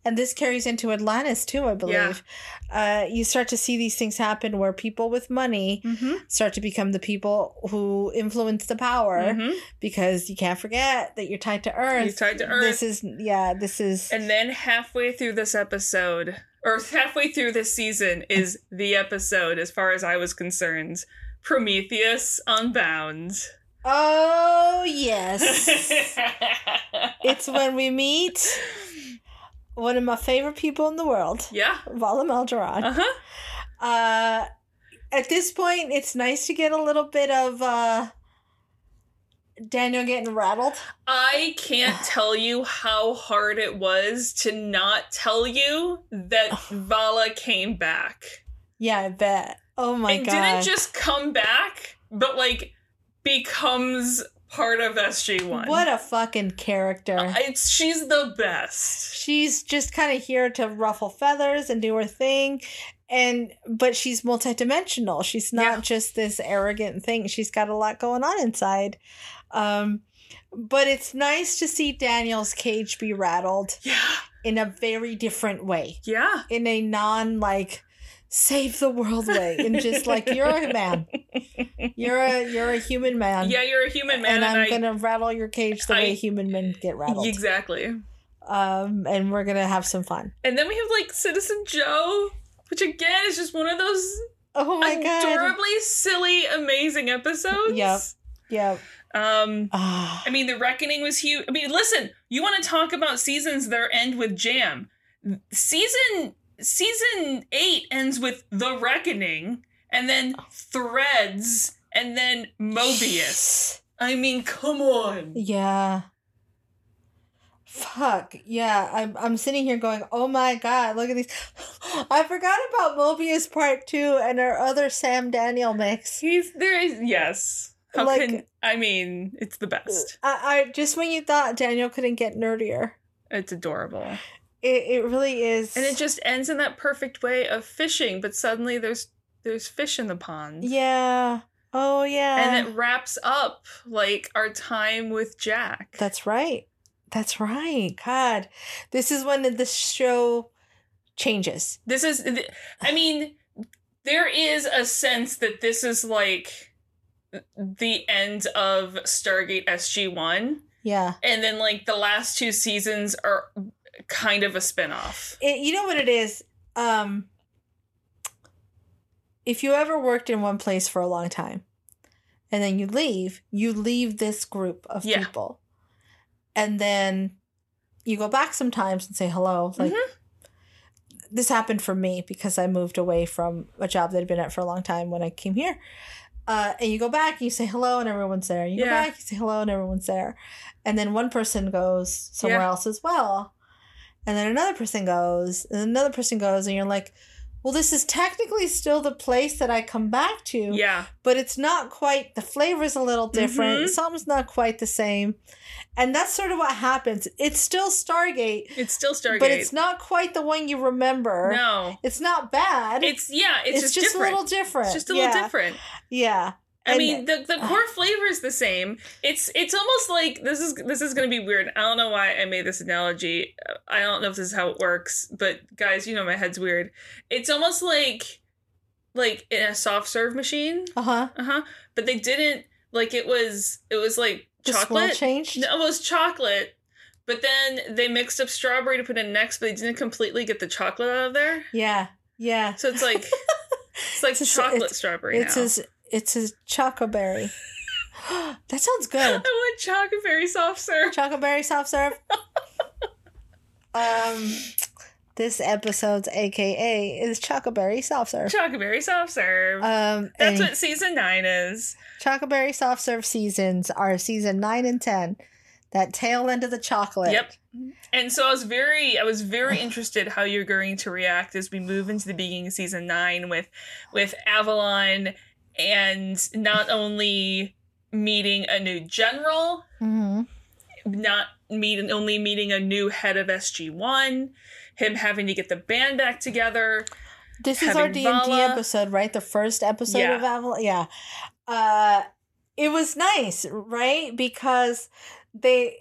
and this carries into Atlantis too, I believe. Yeah. You start to see these things happen where people with money start to become the people who influence the power, because you can't forget that you're tied to Earth. This is. And then halfway through this episode, or halfway through this season, is the episode, as far as I was concerned, Prometheus Unbound. Oh, yes. It's when we meet one of my favorite people in the world. Yeah. Vala Maldoran. Uh-huh. At this point, it's nice to get a little bit of Daniel getting rattled. I can't tell you how hard it was to not tell you that Vala came back. Yeah, I bet. Oh my God. And didn't just come back, but like becomes part of SG-1. What a fucking character. She's the best. She's just kind of here to ruffle feathers and do her thing. But she's multidimensional. She's not just this arrogant thing. She's got a lot going on inside. But it's nice to see Daniel's cage be rattled in a very different way. Yeah. In a non-like save the world way. And just like, you're a man. You're a human man. Yeah, you're a human man. And I'm going to rattle your cage the way human men get rattled. Exactly. And we're going to have some fun. And then we have like Citizen Joe, which again is just one of those adorably silly, amazing episodes. Yep. I mean, The Reckoning was huge. I mean, listen, you want to talk about seasons that end with jam. Season 8 ends with The Reckoning, and then Threads, and then Mobius. I mean, come on. Yeah. Fuck. Yeah. I'm sitting here going, oh my God, look at these. I forgot about Mobius Part 2 and our other Sam Daniel mix. Yes. How like, it's the best. I just when you thought Daniel couldn't get nerdier. It's adorable. It really is. And it just ends in that perfect way of fishing, but suddenly there's fish in the pond. Yeah. Oh yeah. And it wraps up like our time with Jack. That's right. God, this is when the show changes. This is, I mean, there is a sense that this is like the end of Stargate SG-1. Yeah. And then like the last two seasons are kind of a spinoff. You know what it is? If you ever worked in one place for a long time and then you leave this group of people. And then you go back sometimes and say hello. Like, this happened for me because I moved away from a job that I'd been at for a long time when I came here. And you go back and you say hello and everyone's there. You go back, you say hello and everyone's there. And then one person goes somewhere else as well. And then another person goes. And another person goes. And you're like, well, this is technically still the place that I come back to. Yeah. But it's not quite, the flavor's a little different. Mm-hmm. Something's not quite the same. And that's sort of what happens. It's still Stargate. It's still Stargate. But it's not quite the one you remember. No. It's not bad. It's just a little different. It's just a little different. Yeah. I mean, the core flavor is the same. It's almost like, this is going to be weird. I don't know why I made this analogy. I don't know if this is how it works, but guys, you know my head's weird. It's almost like in a soft serve machine. But they didn't, like, it was like chocolate. The smell changed? No, it was chocolate, but then they mixed up strawberry to put in next, but they didn't completely get the chocolate out of there. Yeah. So it's like, chocolate strawberry now. It's a chocoberry. That sounds good. I want chocoberry soft serve. Chocoberry soft serve. This episode's AKA is chocoberry soft serve. Chocoberry soft serve. That's what season 9 is. Chocoberry soft serve seasons are season 9 and 10. That tail end of the chocolate. Yep. And so I was very interested how you're going to react as we move into the beginning of season 9 with Avalon. And not only meeting a new general, not only meeting a new head of SG-1, him having to get the band back together. This is our D&D episode, right? The first episode of Avalon. Yeah. It was nice, right? Because they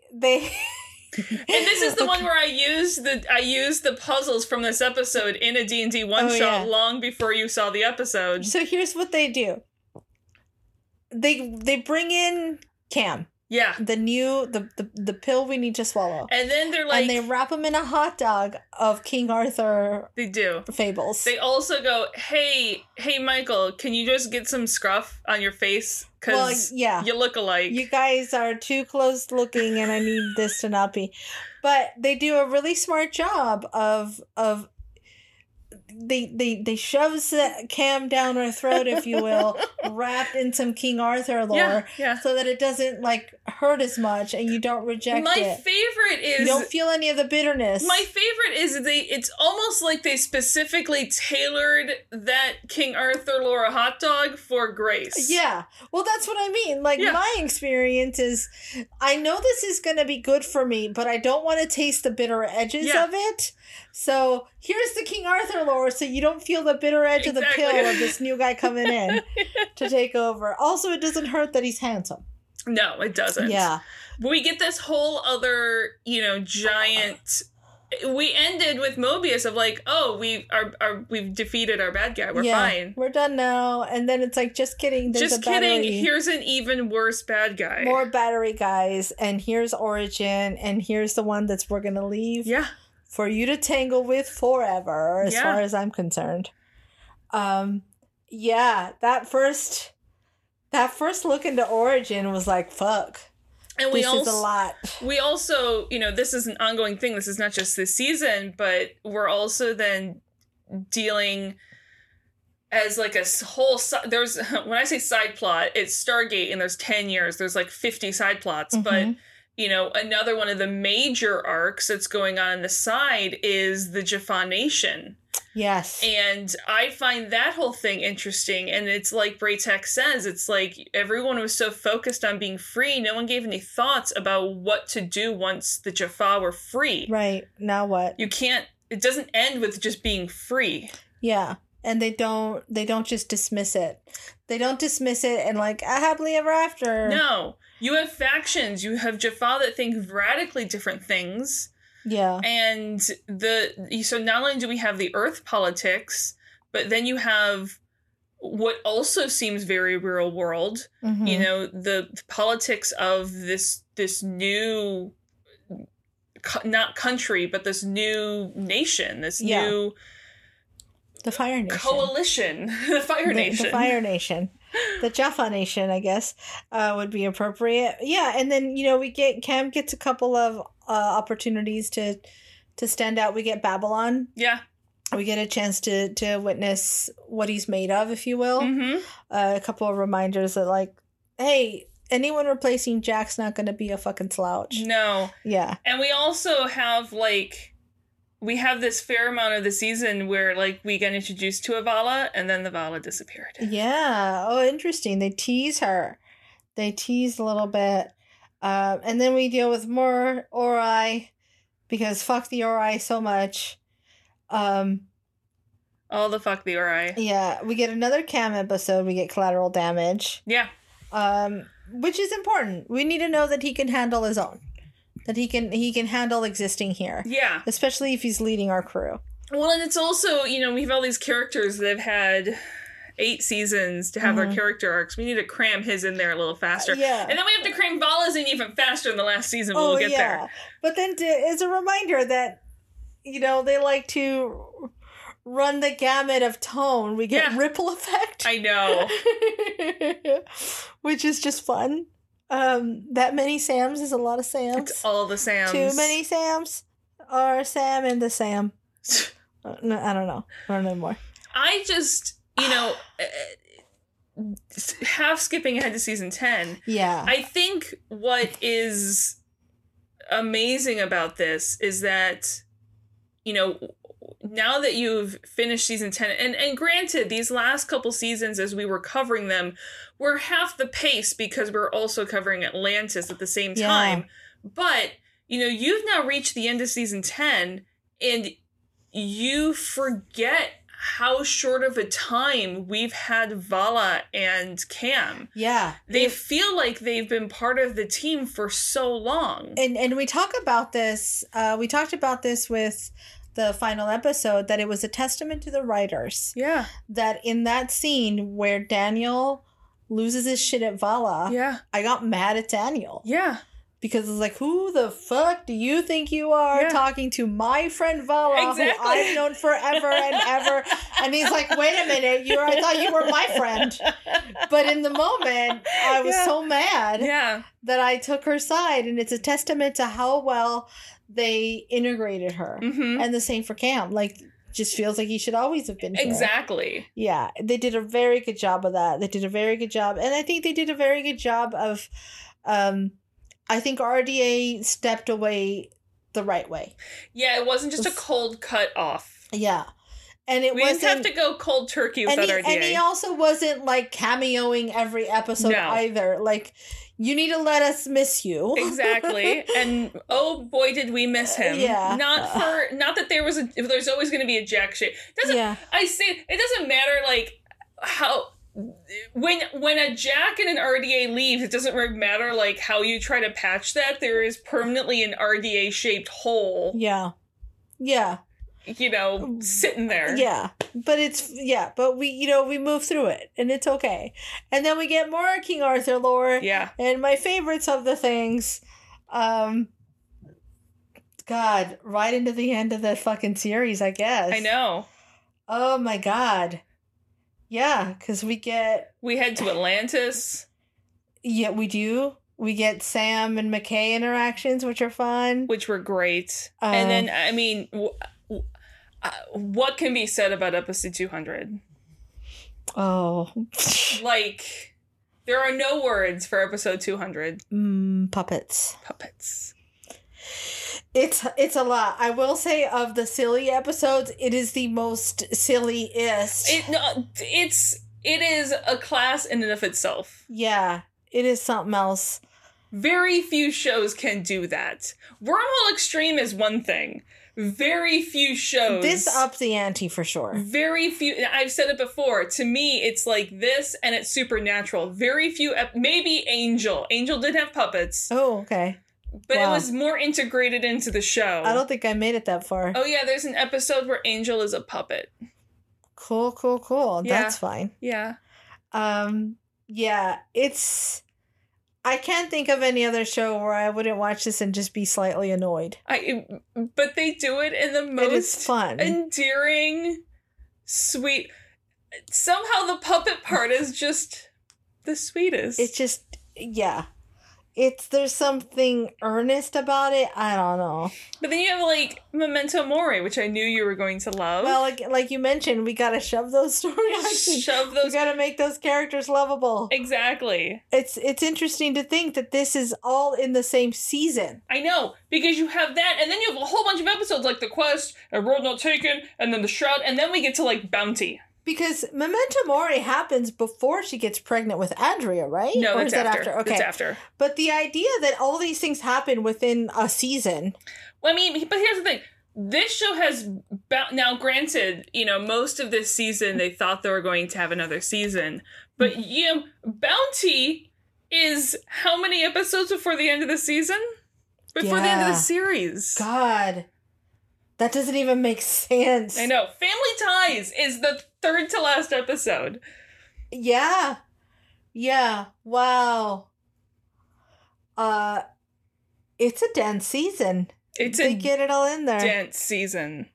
and this is the one where I used the puzzles from this episode in a D&D one-shot long before you saw the episode. So here's what they do. They bring in Cam. Yeah. The pill we need to swallow. And then they're like... And they wrap him in a hot dog of King Arthur... They do. ...fables. They also go, hey, Michael, can you just get some scruff on your face? Because you look alike. You guys are too close looking and I need this to not be... But they do a really smart job of they shove Cam down her throat, if you will, wrapped in some King Arthur lore, so that it doesn't hurt as much and you don't reject it. My favorite is you don't feel any of the bitterness. My favorite is it's almost like they specifically tailored that King Arthur lore hot dog for Grace. Yeah, well, that's what I mean. My experience is, I know this is going to be good for me, but I don't want to taste the bitter edges of it. So here's the King Arthur lore so you don't feel the bitter edge of the pill of this new guy coming in to take over. Also, it doesn't hurt that he's handsome. No, it doesn't. Yeah. We get this whole other, giant... We ended with Mobius of we've defeated our bad guy. We're fine. We're done now. And then it's just kidding. Here's an even worse bad guy. More battery guys. And here's Origin. And here's the one that's we're going to leave. Yeah. For you to tangle with forever, as far as I'm concerned. That first look into Origin was like, fuck. And this is a lot. We also, this is an ongoing thing. This is not just this season, but we're also then dealing as a whole. There's, when I say side plot, it's Stargate, and there's 10 years. There's 50 side plots, mm-hmm. but. Another one of the major arcs that's going on the side is the Jaffa Nation. Yes. And I find that whole thing interesting. And it's like Braytek says, it's everyone was so focused on being free. No one gave any thoughts about what to do once the Jaffa were free. Right. Now what? It doesn't end with just being free. Yeah. And they don't just dismiss it. They don't dismiss it and happily ever after. No. You have factions. You have Jaffa that think radically different things. Yeah. And so not only do we have the Earth politics, but then you have what also seems very real world. Mm-hmm. The politics of this new, not country, but this new nation, this new... The Fire Nation. Coalition. The Fire Nation. The Fire Nation. The Jaffa Nation, I guess, would be appropriate. Yeah, and then, Cam gets a couple of opportunities to stand out. We get Babylon. Yeah. We get a chance to witness what he's made of, if you will. Mm-hmm. A couple of reminders that, hey, anyone replacing Jack's not going to be a fucking slouch. No. Yeah. And we also have, we have this fair amount of the season where, we get introduced to a Vala, and then the Vala disappeared. Yeah. Oh, interesting. They tease her. They tease a little bit. And then we deal with more Ori, because fuck the Ori so much. All the fuck the Ori. Yeah. We get another Cam episode. We get collateral damage. Yeah. Which is important. We need to know that he can handle his own. That he can handle existing here. Yeah. Especially if he's leading our crew. Well, and it's also, we have all these characters that have had 8 seasons to have mm-hmm. their character arcs. We need to cram his in there a little faster. Yeah. And then we have to cram Vala's in even faster in the last season. We'll get there. But then it's a reminder that, they like to run the gamut of tone. We get ripple effect. I know. Which is just fun. That many Sams is a lot of Sams. It's all the Sams. Too many Sams are Sam and the Sam. No, I don't know. I don't know more. I just, half skipping ahead to season 10. Yeah. I think what is amazing about this is that, now that you've finished season 10, and granted, these last couple seasons as we were covering them were half the pace because we're also covering Atlantis at the same time. But, you've now reached the end of season 10 and you forget how short of a time we've had Vala and Cam. Yeah. They feel like they've been part of the team for so long. And we talk about this. We talked about this with... the final episode, that it was a testament to the writers. Yeah. That in that scene where Daniel loses his shit at Vala. Yeah. I got mad at Daniel. Yeah. Because it's like, who the fuck do you think you are talking to my friend Vala, who I've known forever and ever? And he's like, wait a minute, I thought you were my friend. But in the moment, I was so mad that I took her side. And it's a testament to how well they integrated her. Mm-hmm. And the same for Cam. Like, just feels like he should always have been here. Exactly. Yeah. They did a very good job of that. They did a very good job. And I think they did a very good job of... I think RDA stepped away the right way. Yeah, it wasn't just a cold cut off. Yeah. And it wasn't... We didn't have to go cold turkey without RDA. And he also wasn't, like, cameoing every episode either. Like, you need to let us miss you. Exactly. And, oh, boy, did we miss him. Yeah. Not that there was there's always going to be a jack shit. I say... It doesn't matter, like, how... When a Jack and an RDA leaves, it doesn't really matter, like, how you try to patch that. There is permanently an RDA-shaped hole. Yeah. Yeah. You know, sitting there. Yeah. But we move through it, and it's okay. And then we get more King Arthur lore. Yeah. And my favorites of the things, God, right into the end of the fucking series, I guess. I know. Oh, my God. Yeah, because we head to Atlantis. Yeah, we do. We get Sam and McKay interactions, which are fun. Which were great. And then, I mean, what can be said about episode 200? Oh. Like, there are no words for episode 200. Puppets. It's a lot. I will say, of the silly episodes, it is the most silliest. It is a class in and of itself. Yeah, it is something else. Very few shows can do that. Wormhole Extreme is one thing. Very few shows. This ups the ante for sure. Very few. I've said it before. To me, it's like this, and it's Supernatural. Very few. Maybe Angel. Angel did have puppets. Oh, okay. But It was more integrated into the show. I don't think I made it that far. Oh, yeah. There's an episode where Angel is a puppet. Cool. Yeah. That's fine. Yeah. Yeah. I can't think of any other show where I wouldn't watch this and just be slightly annoyed. But they do it in the most fun, endearing, sweet. Somehow the puppet part is just the sweetest. It's just... Yeah. There's something earnest about it. I don't know. But then you have, like, Memento Mori, which I knew you were going to love. Well, like you mentioned, we gotta shove those stories. We gotta make those characters lovable. Exactly. It's interesting to think that this is all in the same season. I know, because you have that, and then you have a whole bunch of episodes like The Quest, A Road Not Taken, and then The Shroud, and then we get to, like, Bounty. Because Memento Mori happens before she gets pregnant with Andrea, right? No, it's after. Okay. It's after. But the idea that all these things happen within a season. Well, I mean, but here's the thing. This show has... Now, granted, you know, most of this season, they thought they were going to have another season. But, you know, Bounty is how many episodes before the end of the season? Before the end of the series. God. That doesn't even make sense. I know. Family Ties is the third to last episode. Yeah. Yeah. Wow. It's a dense season. They get it all in there. Dense season.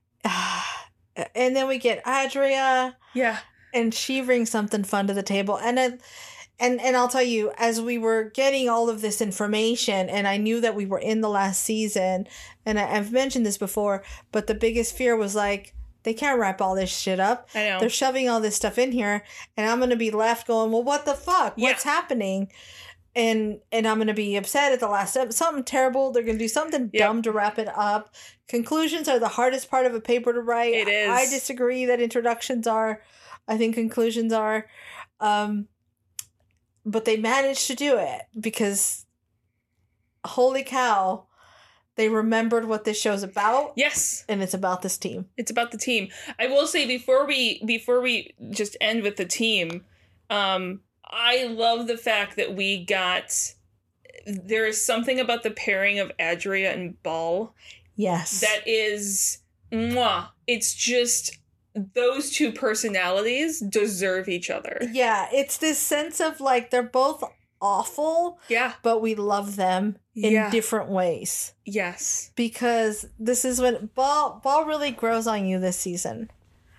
And then we get Adria. Yeah. And she brings something fun to the table. And I'll tell you, as we were getting all of this information, and I knew that we were in the last season, and I've mentioned this before, but the biggest fear was, like, they can't wrap all this shit up. I know. They're shoving all this stuff in here, and I'm going to be left going, well, what the fuck? Yeah. What's happening? And I'm going to be upset at the last episode. Something terrible. They're going to do something dumb to wrap it up. Conclusions are the hardest part of a paper to write. It is. I disagree that introductions are. I think conclusions are. But they managed to do it, because, holy cow, they remembered what this show's about. Yes. And it's about this team. It's about the team. I will say, before we just end with the team, I love the fact that we got... There is something about the pairing of Adria and Baal. Yes. That is... Mwah. It's just... those two personalities deserve each other. Yeah, it's this sense of like they're both awful, yeah, but we love them in different ways. Yes. Because this is when Baal really grows on you this season.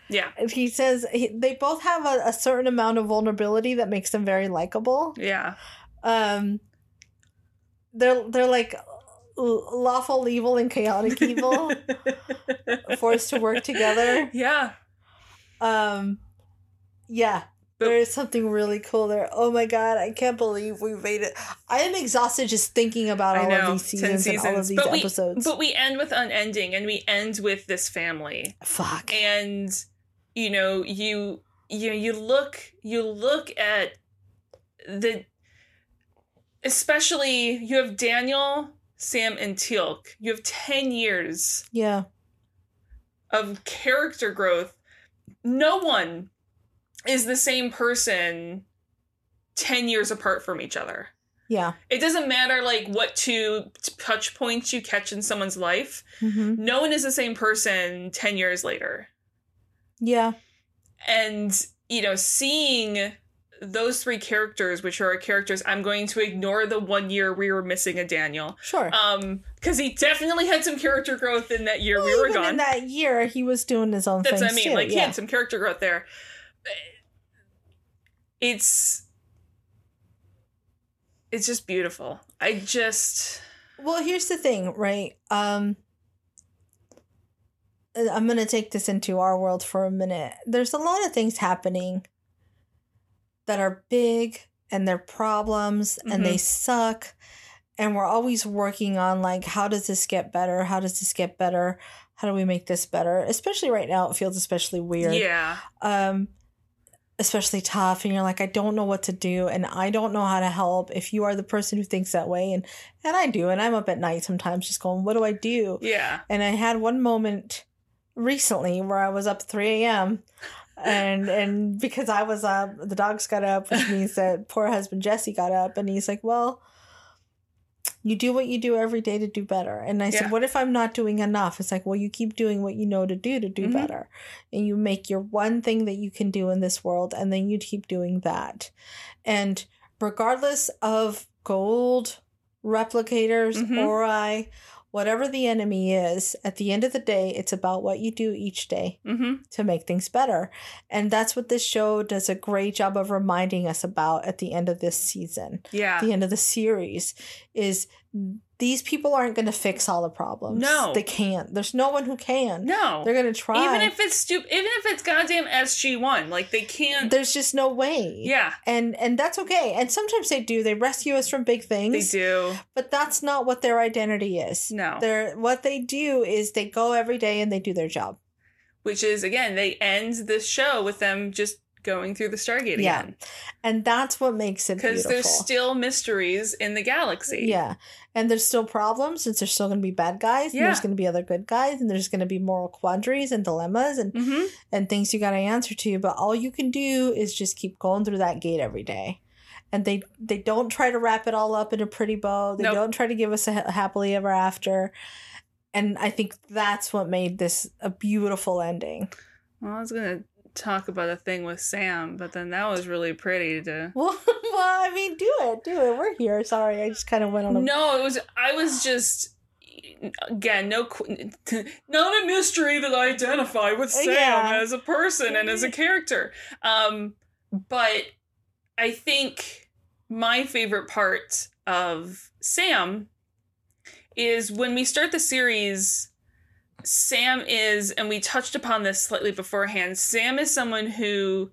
Yeah. He says they both have a certain amount of vulnerability that makes them very likable. Yeah. They're like lawful evil and chaotic evil forced to work together. Yeah. Yeah. There is something really cool there. Oh my god, I can't believe we made it. I am exhausted just thinking about all of these seasons and all of these episodes. But we end with Unending, and we end with this family. Fuck. And you know, you look at the, especially you have Daniel, Sam, and Teal'c. You have 10 years of character growth. No one is the same person 10 years apart from each other. Yeah. It doesn't matter, like, what two touch points you catch in someone's life. Mm-hmm. No one is the same person 10 years later. Yeah. And, you know, seeing those three characters, which are our characters, I'm going to ignore the 1 year we were missing a Daniel. Sure. Because he definitely had some character growth in that year we were gone. In that year, he was doing his own thing. That's what I mean. Too. Like, he had some character growth there. It's just beautiful. Well, here's the thing, right? I'm going to take this into our world for a minute. There's a lot of things happening that are big and they're problems and they suck. And we're always working on, like, how does this get better? How does this get better? How do we make this better? Especially right now, it feels especially weird. Yeah. Especially tough, and you're like, I don't know what to do, and I don't know how to help. If you are the person who thinks that way, and I do, and I'm up at night sometimes just going, what do I do? Yeah. And I had one moment recently where I was up 3 a.m. and because I was up, the dogs got up, which means that poor husband Jesse got up, and he's like, well, you do what you do every day to do better. And I said, what if I'm not doing enough? It's like, well, you keep doing what you know to do better. And you make your one thing that you can do in this world, and then you keep doing that. And regardless of Goa'uld, Replicators, Ori, whatever the enemy is, at the end of the day, it's about what you do each day to make things better. And that's what this show does a great job of reminding us about at the end of this season. Yeah. The end of the series is these people aren't going to fix all the problems. No. They can't. There's no one who can. No. They're going to try. Even if it's stupid. Even if it's goddamn SG-1. Like, they can't. There's just no way. Yeah. And that's okay. And sometimes they do. They rescue us from big things. They do. But that's not what their identity is. No. What they do is they go every day and they do their job. Which is, again, they end this show with them just going through the Stargate again. Yeah. And that's what makes it beautiful. Because there's still mysteries in the galaxy. Yeah. And there's still problems, since there's still going to be bad guys, and there's going to be other good guys, and there's going to be moral quandaries and dilemmas and things you got to answer to. But all you can do is just keep going through that gate every day. And they don't try to wrap it all up in a pretty bow. They don't try to give us a happily ever after. And I think that's what made this a beautiful ending. Well, I was going to talk about a thing with Sam, but then that was really pretty to well, I mean, do it, we're here. Sorry, I just kind of went on I was just, again, not a mystery that I identify with Sam as a person and as a character, but I think my favorite part of Sam is when we start the series. Sam is, and we touched upon this slightly beforehand, Sam is someone who,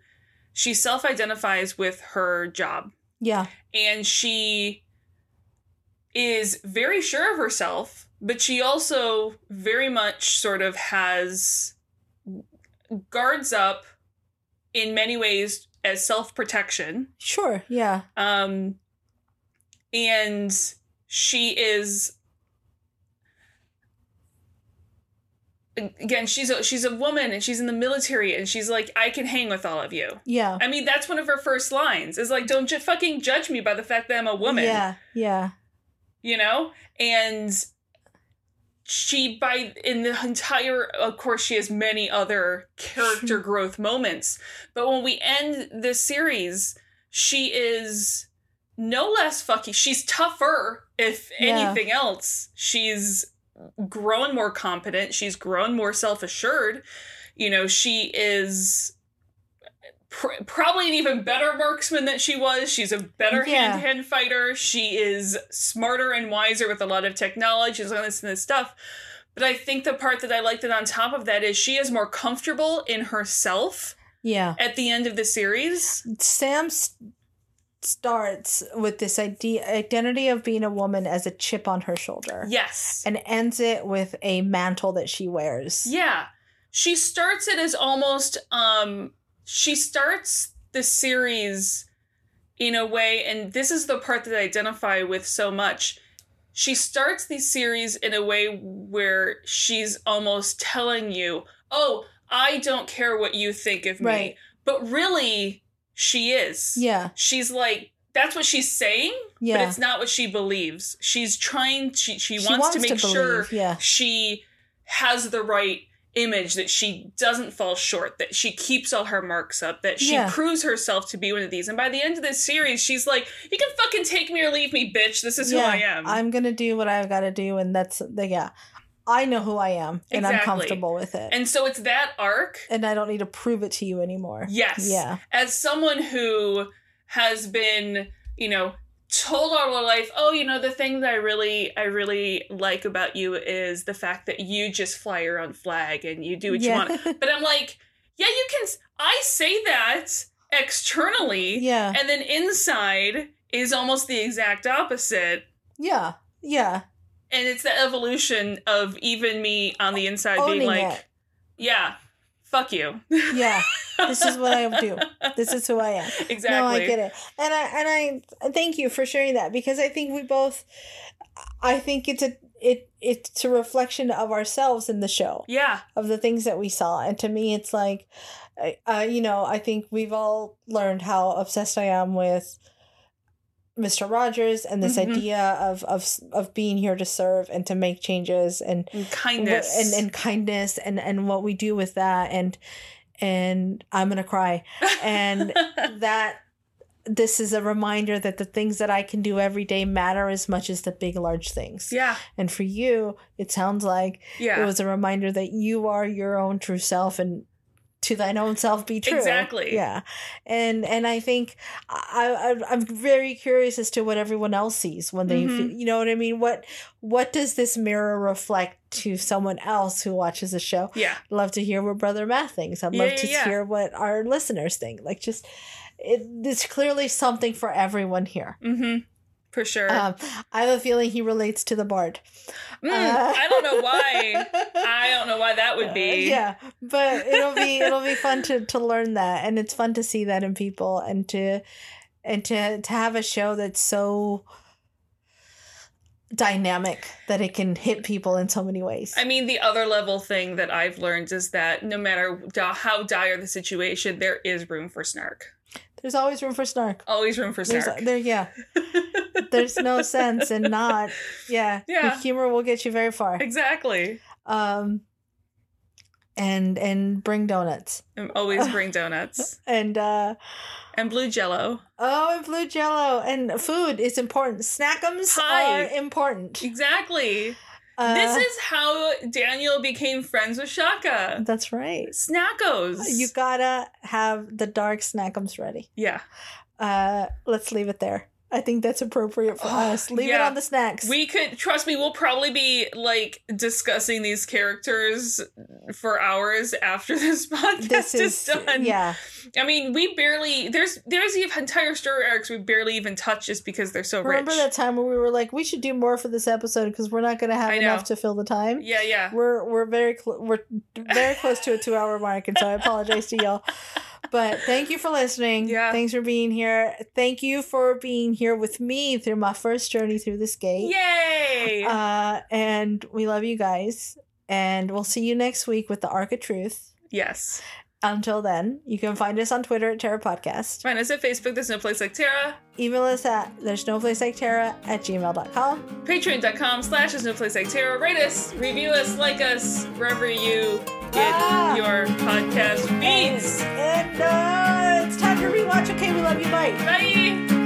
she self-identifies with her job. Yeah. And she is very sure of herself, but she also very much sort of has guards up in many ways as self-protection. Sure, yeah. And she is... Again, she's a woman, and she's in the military, and she's like, I can hang with all of you. Yeah. I mean, that's one of her first lines is like, don't fucking judge me by the fact that I'm a woman. Yeah. You know? And of course she has many other character growth moments, but when we end this series, she is no less fucky. She's tougher, if anything else. She's grown more competent. She's grown more self-assured. You know, she is probably an even better marksman than she was. She's a better hand-to-hand fighter. She is smarter and wiser with a lot of technology and this stuff. But I think the part that I liked it on top of that is she is more comfortable in herself. Yeah. At the end of the series. Sam starts with this identity of being a woman as a chip on her shoulder. Yes. And ends it with a mantle that she wears. Yeah. She starts it as almost, she starts the series in a way, and this is the part that I identify with so much. She starts the series in a way where she's almost telling you, oh, I don't care what you think of me. But really, she is. Yeah. She's like, that's what she's saying, but it's not what she believes. She's trying, she wants to make sure she has the right image, that she doesn't fall short, that she keeps all her marks up, that she proves herself to be one of these. And by the end of this series, she's like, you can fucking take me or leave me, bitch. This is who I am. I'm going to do what I've got to do. And that's, I know who I am, and I'm comfortable with it. And so it's that arc. And I don't need to prove it to you anymore. Yes. Yeah. As someone who has been, told all her life, the thing that I really like about you is the fact that you just fly your own flag and you do what you want. But I'm like, you can. I say that externally. Yeah. And then inside is almost the exact opposite. Yeah. Yeah. And it's the evolution of even me on the inside being like, fuck you. Yeah. This is what I do. This is who I am. Exactly. No, I get it. And I thank you for sharing that, because I think we both, it's a reflection of ourselves in the show. Yeah. Of the things that we saw. And to me, it's like, I think we've all learned how obsessed I am with Mr. Rogers and this idea of being here to serve and to make changes and kindness and kindness and what we do with that and I'm gonna cry and that this is a reminder that the things that I can do every day matter as much as the big large things. Yeah. And for you, it sounds like it was a reminder that you are your own true self and to thine own self be true. Exactly. Yeah. And I think I'm very curious as to what everyone else sees when they feel, you know what I mean? What does this mirror reflect to someone else who watches the show? Yeah. I'd love to hear what Brother Matt thinks. I'd love to hear what our listeners think. Like, just, there's clearly something for everyone here. Mm-hmm. For sure. I have a feeling he relates to the Bard. I don't know why. I don't know why that would be. Yeah, but it'll be fun to learn that, and it's fun to see that in people, and to have a show that's so dynamic that it can hit people in so many ways. I mean, the other level thing that I've learned is that no matter how dire the situation, there is room for snark. There's always room for snark. Always room for snark. There's no sense in not. Yeah. The humor will get you very far. Exactly. And bring donuts. And always bring donuts. And blue Jell-O. Oh, and blue Jell-O. And food is important. Snackums are important. Exactly. This is how Daniel became friends with Chaka. That's right. Snackos. You gotta have the dark snackums ready. Yeah. Let's leave it there. I think that's appropriate for us. Leave it on the snacks. We could, trust me, we'll probably be like discussing these characters for hours after this podcast is done. Yeah. I mean, we barely, there's the entire story arcs we barely even touch just because they're so rich. Remember that time when we were like, we should do more for this episode because we're not going to have enough to fill the time? Yeah, yeah. We're very close to a 2-hour mark, and so I apologize to y'all. But thank you for listening. Yeah. Thanks for being here. Thank you for being here with me through my first journey through this gate. Yay! And we love you guys. And we'll see you next week with the Ark of Truth. Yes. Until then, you can find us on Twitter at Terra Podcast. Find us at Facebook, There's No Place Like Terra. Email us at theresnoplaceliketerra@gmail.com. Patreon.com/theresnoplaceliketerra. Rate us, review us, like us, wherever you get your podcast feeds. And it's time to rewatch. Okay, we love you. Bye. Bye.